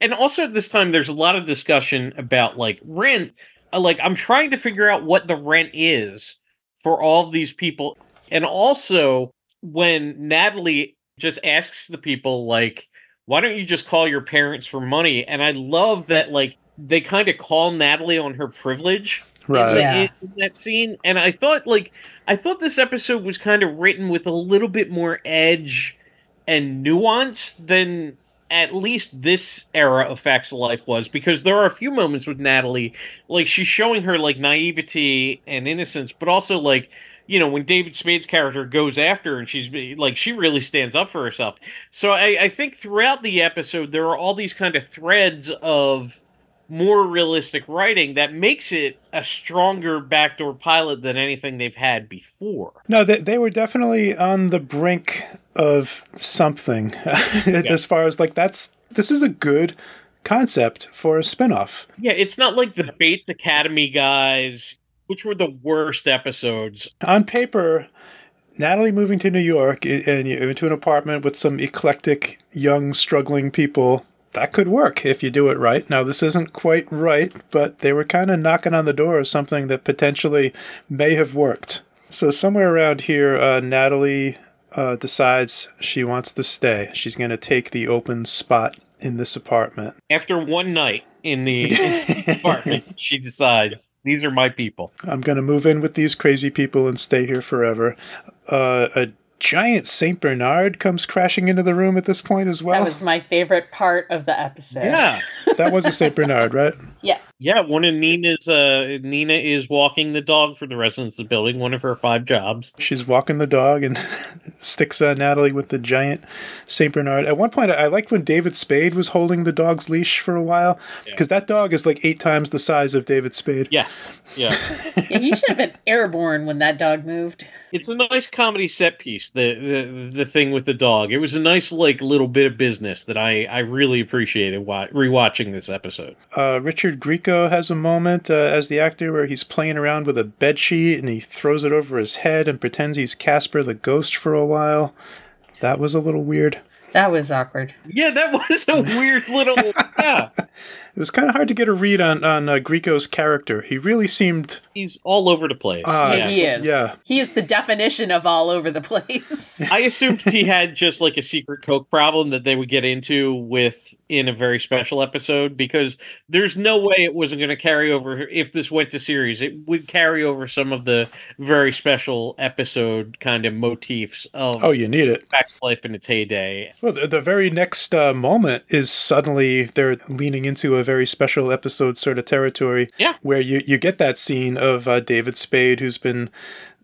And also at this time, there's a lot of discussion about like rent. Like I'm trying to figure out what the rent is for all of these people. And also when Natalie just asks the people like, why don't you just call your parents for money? And I love that, like, they kind of call Natalie on her privilege right. in, the, yeah. in that scene. And I thought, like, I thought this episode was kind of written with a little bit more edge and nuance than at least this era of Facts of Life was, because there are a few moments with Natalie, like, she's showing her, like, naivety and innocence, but also, like, you know, when David Spade's character goes after her and she's like, she really stands up for herself. So I, I think throughout the episode, there are all these kind of threads of more realistic writing that makes it a stronger backdoor pilot than anything they've had before. No, they, they were definitely on the brink of something yeah. as far as like, that's, this is a good concept for a spinoff. Yeah. It's not like the Bates Academy guys, which were the worst episodes. On paper, Natalie moving to New York and into an apartment with some eclectic, young, struggling people, that could work if you do it right. Now, this isn't quite right, but they were kind of knocking on the door of something that potentially may have worked. So somewhere around here, uh, Natalie uh, decides she wants to stay. She's going to take the open spot in this apartment. After one night in the, in the apartment, she decides, these are my people. I'm going to move in with these crazy people and stay here forever. Uh, a giant Saint Bernard comes crashing into the room at this point as well. That was my favorite part of the episode. Yeah. That was a Saint Bernard, right? Yeah. Yeah, one of Nina's, uh, Nina is walking the dog for the residents of the building, one of her five jobs. She's walking the dog and sticks uh, Natalie with the giant Saint Bernard. At one point, I liked when David Spade was holding the dog's leash for a while, because yeah. that dog is like eight times the size of David Spade. Yes. Yeah. Yeah, he should have been airborne when that dog moved. It's a nice comedy set piece, the, the the thing with the dog. It was a nice like little bit of business that I, I really appreciated wa- rewatching this episode. Uh, Richard Grieco has a moment uh, as the actor where he's playing around with a bedsheet and he throws it over his head and pretends he's Casper the Ghost for a while. That was a little weird. That was awkward. Yeah, that was a weird little... Yeah. It was kind of hard to get a read on, on uh, Grieco's character. He really seemed... He's all over the place. Uh, yeah, he is. Yeah. He is the definition of all over the place. I assumed he had just like a secret coke problem that they would get into with in a very special episode, because there's no way it wasn't going to carry over. If this went to series, it would carry over some of the very special episode kind of motifs of... Oh, you need it. Facts of Life in its heyday. Well, the, the very next uh, moment is suddenly they're leaning into a very special episode sort of territory yeah. where you, you get that scene of uh, David Spade, who's been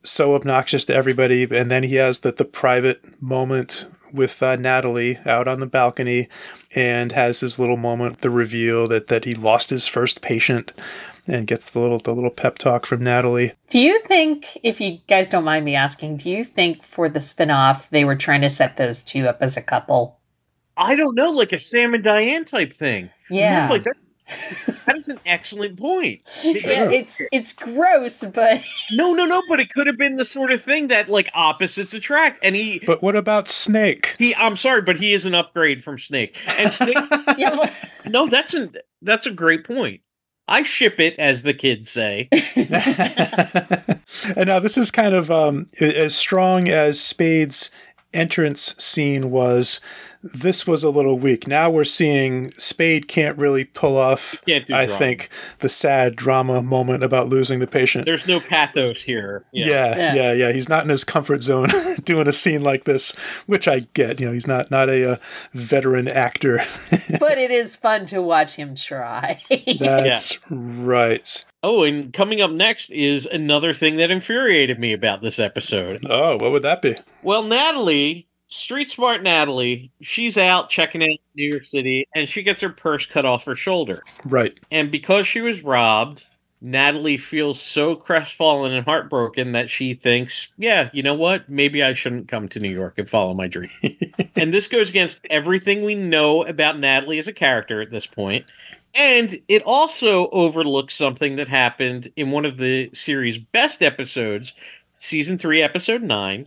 so obnoxious to everybody. And then he has the, the private moment with uh, Natalie out on the balcony and has his little moment, the reveal that, that he lost his first patient, and gets the little, the little pep talk from Natalie. Do you think, if you guys don't mind me asking, do you think for the spinoff they were trying to set those two up as a couple? I don't know, like a Sam and Diane type thing. Yeah. Like that's That is an excellent point. Yeah, it's it's gross, but no, no, no. But it could have been the sort of thing that like opposites attract. And he. But what about Snake? He, I'm sorry, but he is an upgrade from Snake. And Snake. Yeah, but... No, that's an that's a great point. I ship it, as the kids say. And now this is kind of um, as strong as Spade's entrance scene was. This was a little weak. Now we're seeing Spade can't really pull off, can't do I drama. think, the sad drama moment about losing the patient. There's no pathos here. Yeah, yeah, yeah. yeah, yeah. He's not in his comfort zone doing a scene like this, which I get. You know, he's not, not a uh, veteran actor. But it is fun to watch him try. That's yes. right. Oh, and coming up next is another thing that infuriated me about this episode. Oh, what would that be? Well, Natalie... Street smart Natalie, she's out checking out New York City, and she gets her purse cut off her shoulder. Right. And because she was robbed, Natalie feels so crestfallen and heartbroken that she thinks, yeah, you know what? Maybe I shouldn't come to New York and follow my dream. And this goes against everything we know about Natalie as a character at this point. And it also overlooks something that happened in one of the series' best episodes, season three, episode nine,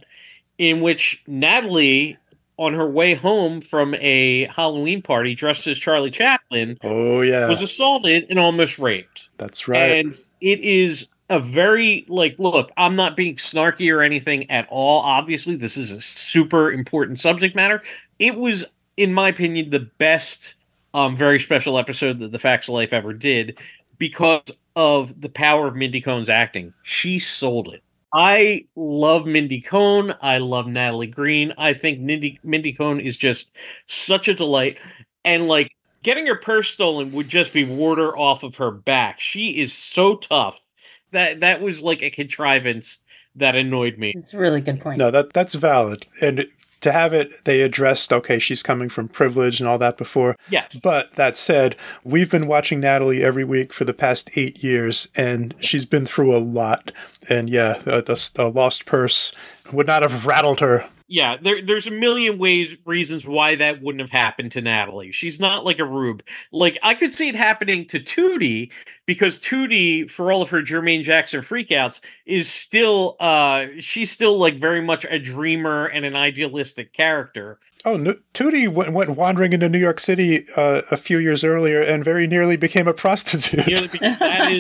in which Natalie, on her way home from a Halloween party dressed as Charlie Chaplin, oh, yeah. was assaulted and almost raped. That's right. And it is a very, like, look, I'm not being snarky or anything at all. Obviously, this is a super important subject matter. It was, in my opinion, the best um, very special episode that The Facts of Life ever did because of the power of Mindy Cohn's acting. She sold it. I love Mindy Cohn. I love Natalie Green. I think Mindy, Mindy Cohn is just such a delight. And, like, getting her purse stolen would just be water off of her back. She is so tough. That that was, like, a contrivance that annoyed me. It's a really good point. No, that that's valid. And to have it, they addressed, okay, she's coming from privilege and all that before. Yes. But that said, we've been watching Natalie every week for the past eight years, and she's been through a lot. And yeah, a, a lost purse would not have rattled her. Yeah, there, there's a million ways, reasons why that wouldn't have happened to Natalie. She's not like a rube. Like, I could see it happening to Tootie, because Tootie, for all of her Jermaine Jackson freakouts, is still, uh, she's still, like, very much a dreamer and an idealistic character. Oh, no, Tootie went, went wandering into New York City uh, a few years earlier and very nearly became a prostitute. Nearly became, that,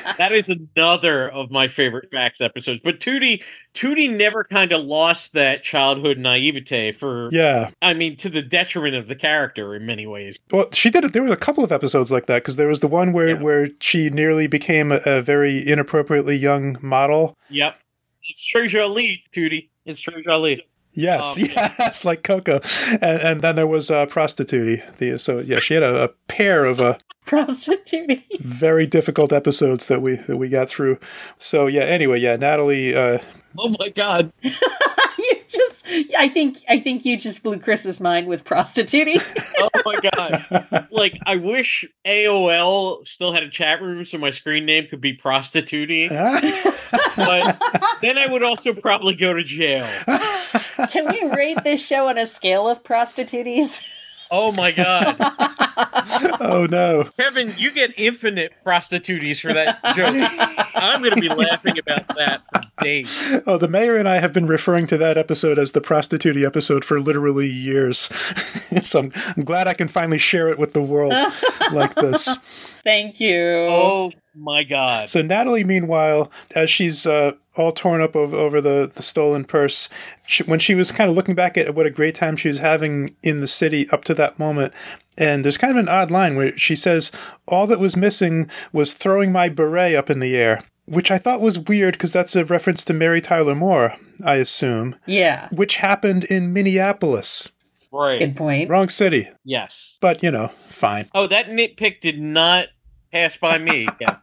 is, that is another of my favorite Facts episodes. But Tootie, Tootie never kind of lost that childhood naivete for, yeah. I mean, to the detriment of the character in many ways. Well, she did it. There was a couple of episodes like that because there was the one where, yeah. where she nearly became a, a very inappropriately young model. Yep. It's Treasure Lee, Tootie. It's Treasure Lee. Yes, um, yes, like Coco. And, and then there was uh, Prostitute. The, so, yeah, she had a, a pair of uh, Prostitute. very difficult episodes that we that we got through. So, yeah, anyway, yeah, Natalie. Uh, oh, my God. You just, I think I think you just blew Chris's mind with Prostitute. Oh, my God. Like, I wish A O L still had a chat room so my screen name could be Prostitute. But then I would also probably go to jail. Can we rate this show on a scale of prostitutes? Oh, my God. Oh, no. Kevin, you get infinite prostitutes for that joke. I'm going to be laughing about that for days. Oh, the mayor and I have been referring to that episode as the prostitute episode for literally years. So I'm, I'm glad I can finally share it with the world like this. Thank you. Oh, my God. So Natalie, meanwhile, as she's uh, all torn up over, over the, the stolen purse, she, when she was kind of looking back at what a great time she was having in the city up to that moment, and there's kind of an odd line where she says, all that was missing was throwing my beret up in the air, which I thought was weird because that's a reference to Mary Tyler Moore, I assume. Yeah. Which happened in Minneapolis. Right. Good point. Wrong city. Yes. But, you know, fine. Oh, that nitpick did not pass by me. Yeah.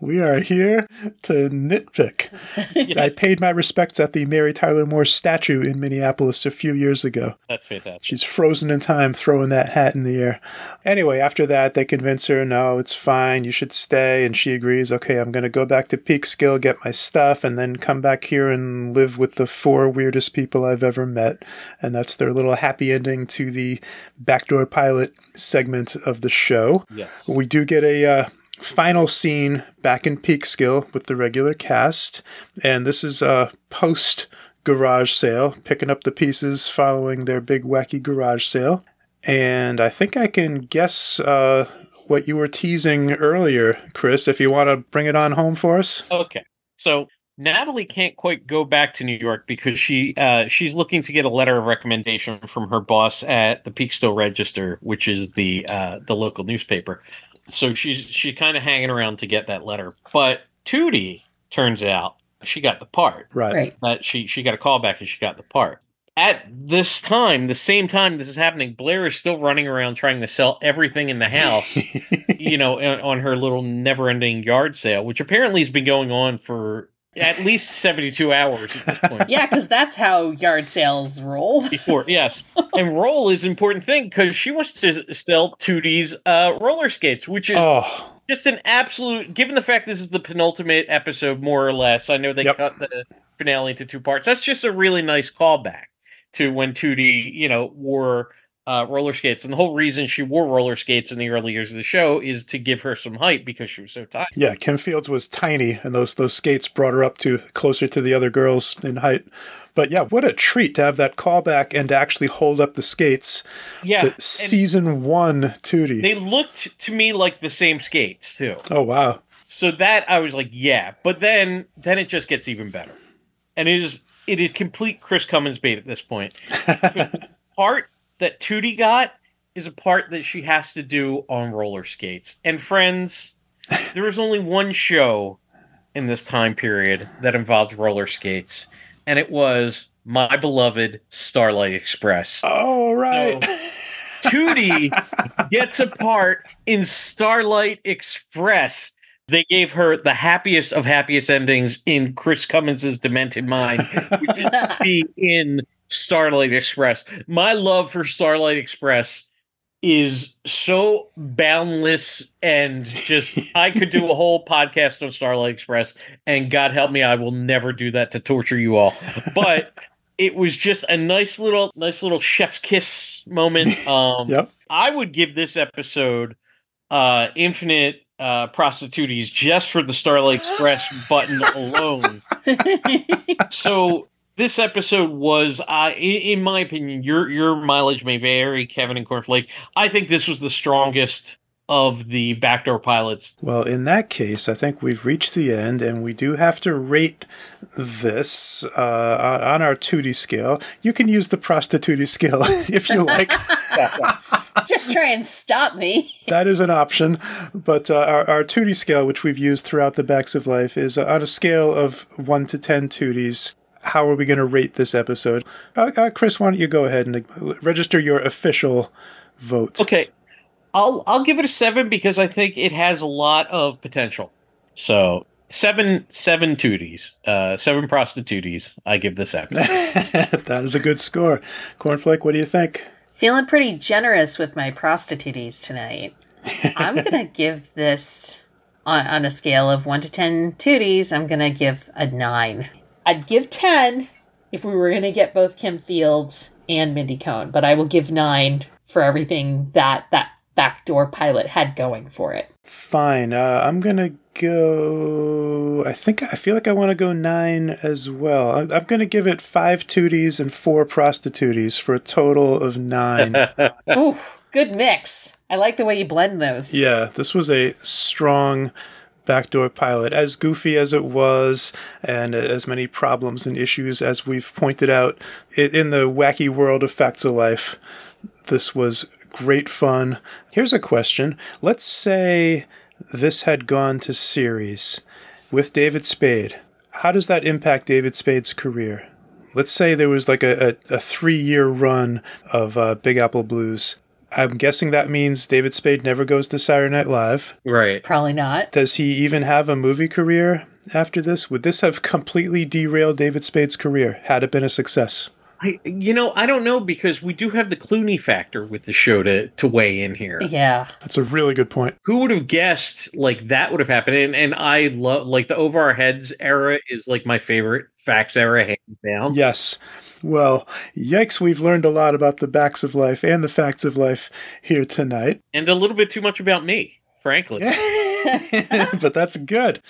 We are here to nitpick. Yes. I paid my respects at the Mary Tyler Moore statue in Minneapolis a few years ago. That's fantastic. She's frozen in time throwing that hat in the air. Anyway, after that, they convince her, no, it's fine. You should stay. And she agrees, okay, I'm going to go back to Peekskill, get my stuff, and then come back here and live with the four weirdest people I've ever met. And that's their little happy ending to the backdoor pilot segment of the show. Yes. We do get a... Uh, final scene back in Peekskill with the regular cast, and this is a post garage sale, picking up the pieces following their big wacky garage sale. And I think I can guess uh what you were teasing earlier, Chris, if you want to bring it on home for us. Okay, so Natalie can't quite go back to New York because she uh, she's looking to get a letter of recommendation from her boss at the Peekskill Register, which is the uh the local newspaper. So she's she kind of hanging around to get that letter. But Tootie, turns out, she got the part. Right. That she, she got a call back and she got the part. At this time, the same time this is happening, Blair is still running around trying to sell everything in the house, you know, on, on her little never-ending yard sale, which apparently has been going on for at least seventy-two hours at this point. Yeah, because that's how yard sales roll. Before, yes. And roll is an important thing because she wants to sell Tootie's uh, roller skates, which is oh. just an absolute... Given the fact this is the penultimate episode, more or less, I know they yep. cut the finale into two parts. That's just a really nice callback to when Tootie, you know, wore uh, roller skates. And the whole reason she wore roller skates in the early years of the show is to give her some height because she was so tiny. Yeah, Kim Fields was tiny, and those those skates brought her up to closer to the other girls in height. But yeah, what a treat to have that callback and to actually hold up the skates yeah, to season one Tootie. They looked to me like the same skates, too. Oh, wow. So that, I was like, yeah. But then then it just gets even better. And it is it is complete Chris Cummins bait at this point. Part that Tootie got is a part that she has to do on roller skates. And friends, there is only one show in this time period that involved roller skates. And it was my beloved Starlight Express. Oh, right. So, Tootie gets a part in Starlight Express. They gave her the happiest of happiest endings in Chris Cummins' demented mind, which is to be in Starlight Express. My love for Starlight Express is so boundless and just I could do a whole podcast on Starlight Express, and God help me, I will never do that to torture you all. But it was just a nice little nice little chef's kiss moment. Um yep. I would give this episode uh infinite uh prostitutes just for the Starlight Express button alone. So this episode was, uh, in my opinion, your your mileage may vary, Kevin and Kornflake. I think this was the strongest of the backdoor pilots. Well, in that case, I think we've reached the end, and we do have to rate this uh, on our Tootie scale. You can use the prostitute scale if you like. Just try and stop me. That is an option. But uh, our, our Tootie scale, which we've used throughout the Backs of Life, is uh, on a scale of one to ten Tooties. How are we going to rate this episode? Uh, uh, Chris, why don't you go ahead and register your official vote? Okay, I'll I'll give it a seven because I think it has a lot of potential. So seven seven Tooties, uh, seven prostitutes. I give this episode. That is a good score. Kornflake, what do you think? Feeling pretty generous with my prostitutes tonight. I'm gonna give this on on a scale of one to ten Tooties. I'm gonna give a nine. I'd give ten if we were going to get both Kim Fields and Mindy Cohn, but I will give nine for everything that that backdoor pilot had going for it. Fine. Uh, I'm going to go... I think I feel like I want to go nine as well. I'm, I'm going to give it five Tooties and four prostitutes for a total of nine. Ooh, good mix. I like the way you blend those. Yeah, this was a strong... backdoor pilot, as goofy as it was, and as many problems and issues as we've pointed out in the wacky world of Facts of Life. This was great fun. Here's a question. Let's say this had gone to series with David Spade. How does that impact David Spade's career? Let's say there was like a, a, a three-year run of uh, Big Apple Blues. I'm guessing that means David Spade never goes to Saturday Night Live. Right. Probably not. Does he even have a movie career after this? Would this have completely derailed David Spade's career had it been a success? I, you know, I don't know, because we do have the Clooney factor with the show to, to weigh in here. Yeah. That's a really good point. Who would have guessed, like, that would have happened? And and I love, like, the over our heads era is, like, my favorite facts era, hands down. Yes. Well, yikes, we've learned a lot about the backs of life and the facts of life here tonight. And a little bit too much about me, frankly. But that's good.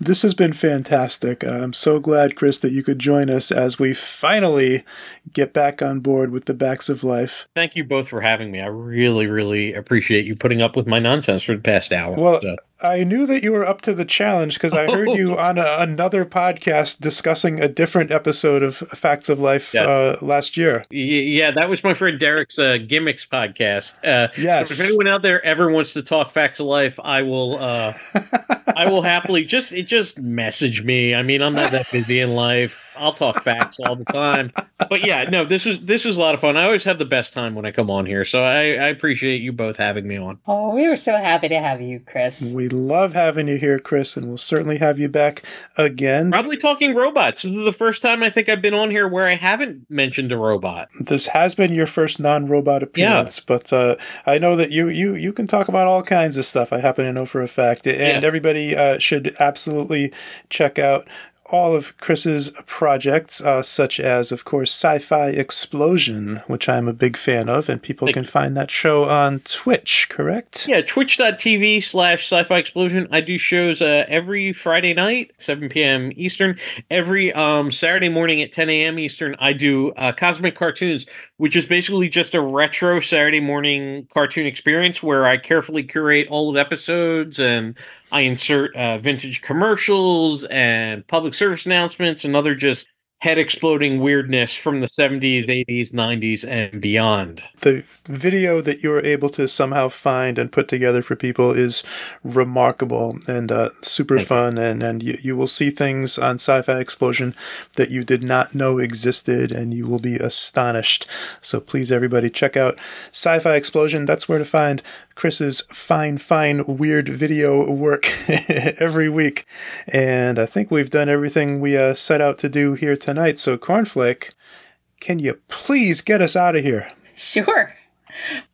This has been fantastic. I'm so glad, Chris, that you could join us as we finally get back on board with the backs of life. Thank you both for having me. I really, really appreciate you putting up with my nonsense for the past hour. Well, so. I knew that you were up to the challenge because I heard oh. you on a, another podcast discussing a different episode of Facts of Life yes. uh, last year. Y- yeah, that was my friend Derek's uh, Gimmicks podcast. Uh, yes. So if anyone out there ever wants to talk Facts of Life, I will uh, I will happily just it just message me. I mean, I'm not that busy in life. I'll talk facts all the time. But yeah, no, this was this was a lot of fun. I always have the best time when I come on here. So I, I appreciate you both having me on. Oh, we were so happy to have you, Chris. We love having you here, Chris, and we'll certainly have you back again. Probably talking robots. This is the first time I think I've been on here where I haven't mentioned a robot. This has been your first non-robot appearance, yeah. but uh, I know that you, you you can talk about all kinds of stuff. I happen to know for a fact. And yeah. everybody uh, should absolutely check out all of Chris's projects, uh, such as, of course, Sci-Fi Explosion, which I'm a big fan of, and people Thank can you. find that show on Twitch, correct? Yeah, twitch.tv slash Sci-Fi Explosion. I do shows uh, every Friday night, seven p.m. Eastern. Every um, Saturday morning at ten a.m. Eastern, I do uh, Cosmic Cartoons, which is basically just a retro Saturday morning cartoon experience where I carefully curate old episodes and I insert uh, vintage commercials and public service announcements and other just head-exploding weirdness from the seventies, eighties, nineties, and beyond. The video that you were able to somehow find and put together for people is remarkable and uh, super Thank fun, you. and, and you, you will see things on Sci-Fi Explosion that you did not know existed, and you will be astonished. So please, everybody, check out Sci-Fi Explosion. That's where to find Chris's fine, fine, weird video work every week. And I think we've done everything we uh, set out to do here tonight. Tonight, so Kornflake, can you please get us out of here? Sure.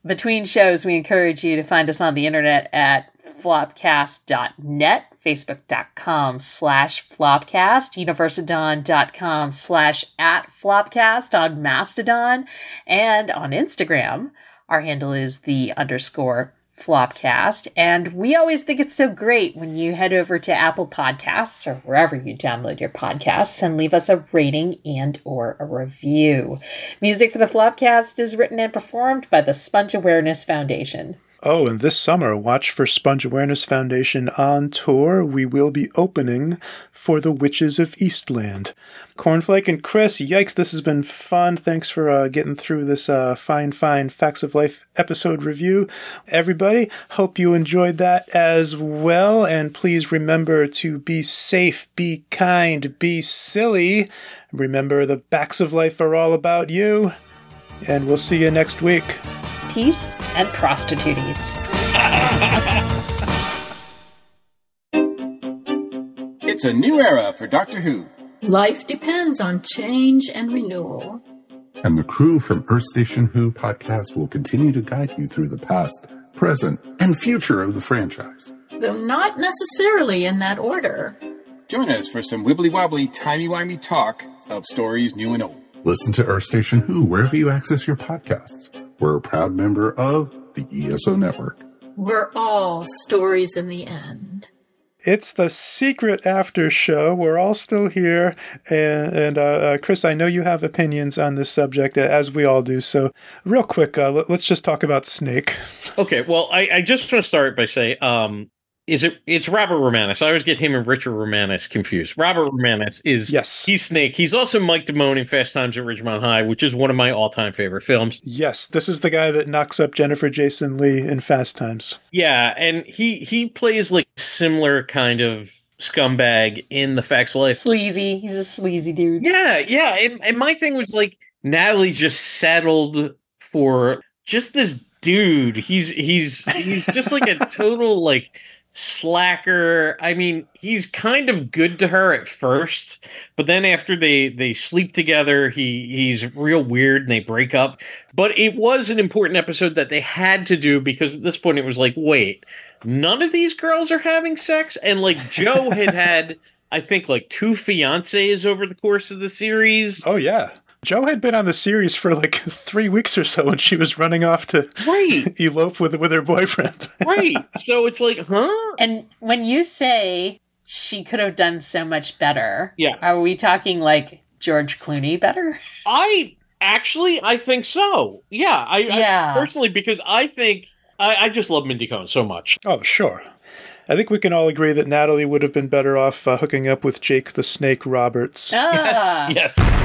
Between shows, we encourage you to find us on the internet at Flopcast dot net, Facebook.com slash Flopcast, Universadon.com slash at Flopcast on Mastodon, and on Instagram. Our handle is the underscore Flopcast, and we always think it's so great when you head over to Apple Podcasts or wherever you download your podcasts and leave us a rating and or a review. Music for the Flopcast is written and performed by the Sponge Awareness Foundation. Oh, and this summer, watch for Sponge Awareness Foundation on tour. We will be opening for the Witches of Eastland. Kornflake and Chris, yikes, this has been fun. Thanks for uh, getting through this uh, fine, fine Facts of Life episode review. Everybody, hope you enjoyed that as well. And please remember to be safe, be kind, be silly. Remember, the Facts of Life are all about you. And we'll see you next week. Peace and prostitutes. It's a new era for Doctor Who. Life depends on change and renewal. And the crew from Earth Station Who podcast will continue to guide you through the past, present, and future of the franchise. Though not necessarily in that order. Join us for some wibbly-wobbly, timey-wimey talk of stories new and old. Listen to Earth Station Who wherever you access your podcasts. We're a proud member of the E S O Network. We're all stories in the end. It's the secret after show. We're all still here. And, and uh, uh, Chris, I know you have opinions on this subject, as we all do. So real quick, uh, let's just talk about Snake. Okay, well, I, I just want to start by saying... Um, Is it? It's Robert Romanus. I always get him and Richard Romanus confused. Robert Romanus is yes. He's Snake. He's also Mike Damone in Fast Times at Ridgemont High, which is one of my all-time favorite films. Yes, this is the guy that knocks up Jennifer Jason Leigh in Fast Times. Yeah, and he he plays like similar kind of scumbag in The Facts of Life. Sleazy. He's a sleazy dude. Yeah, yeah. And, and my thing was like Natalie just settled for just this dude. He's he's he's just like a total like slacker. I mean, he's kind of good to her at first, but then after they they sleep together, he he's real weird and they break up. But it was an important episode that they had to do, because at this point it was like, wait, none of these girls are having sex? And like Joe had had, I think, like two fiancés over the course of the series. Oh, yeah. Joe had been on the series for like three weeks or so when she was running off to right. elope with with her boyfriend. Right. So it's like, huh? And when you say she could have done so much better, yeah. are we talking like George Clooney better? I actually, I think so. Yeah. I, yeah. I personally, because I think, I, I just love Mindy Cohn so much. Oh, sure. I think we can all agree that Natalie would have been better off uh, hooking up with Jake the Snake Roberts. Ah. Yes, yes.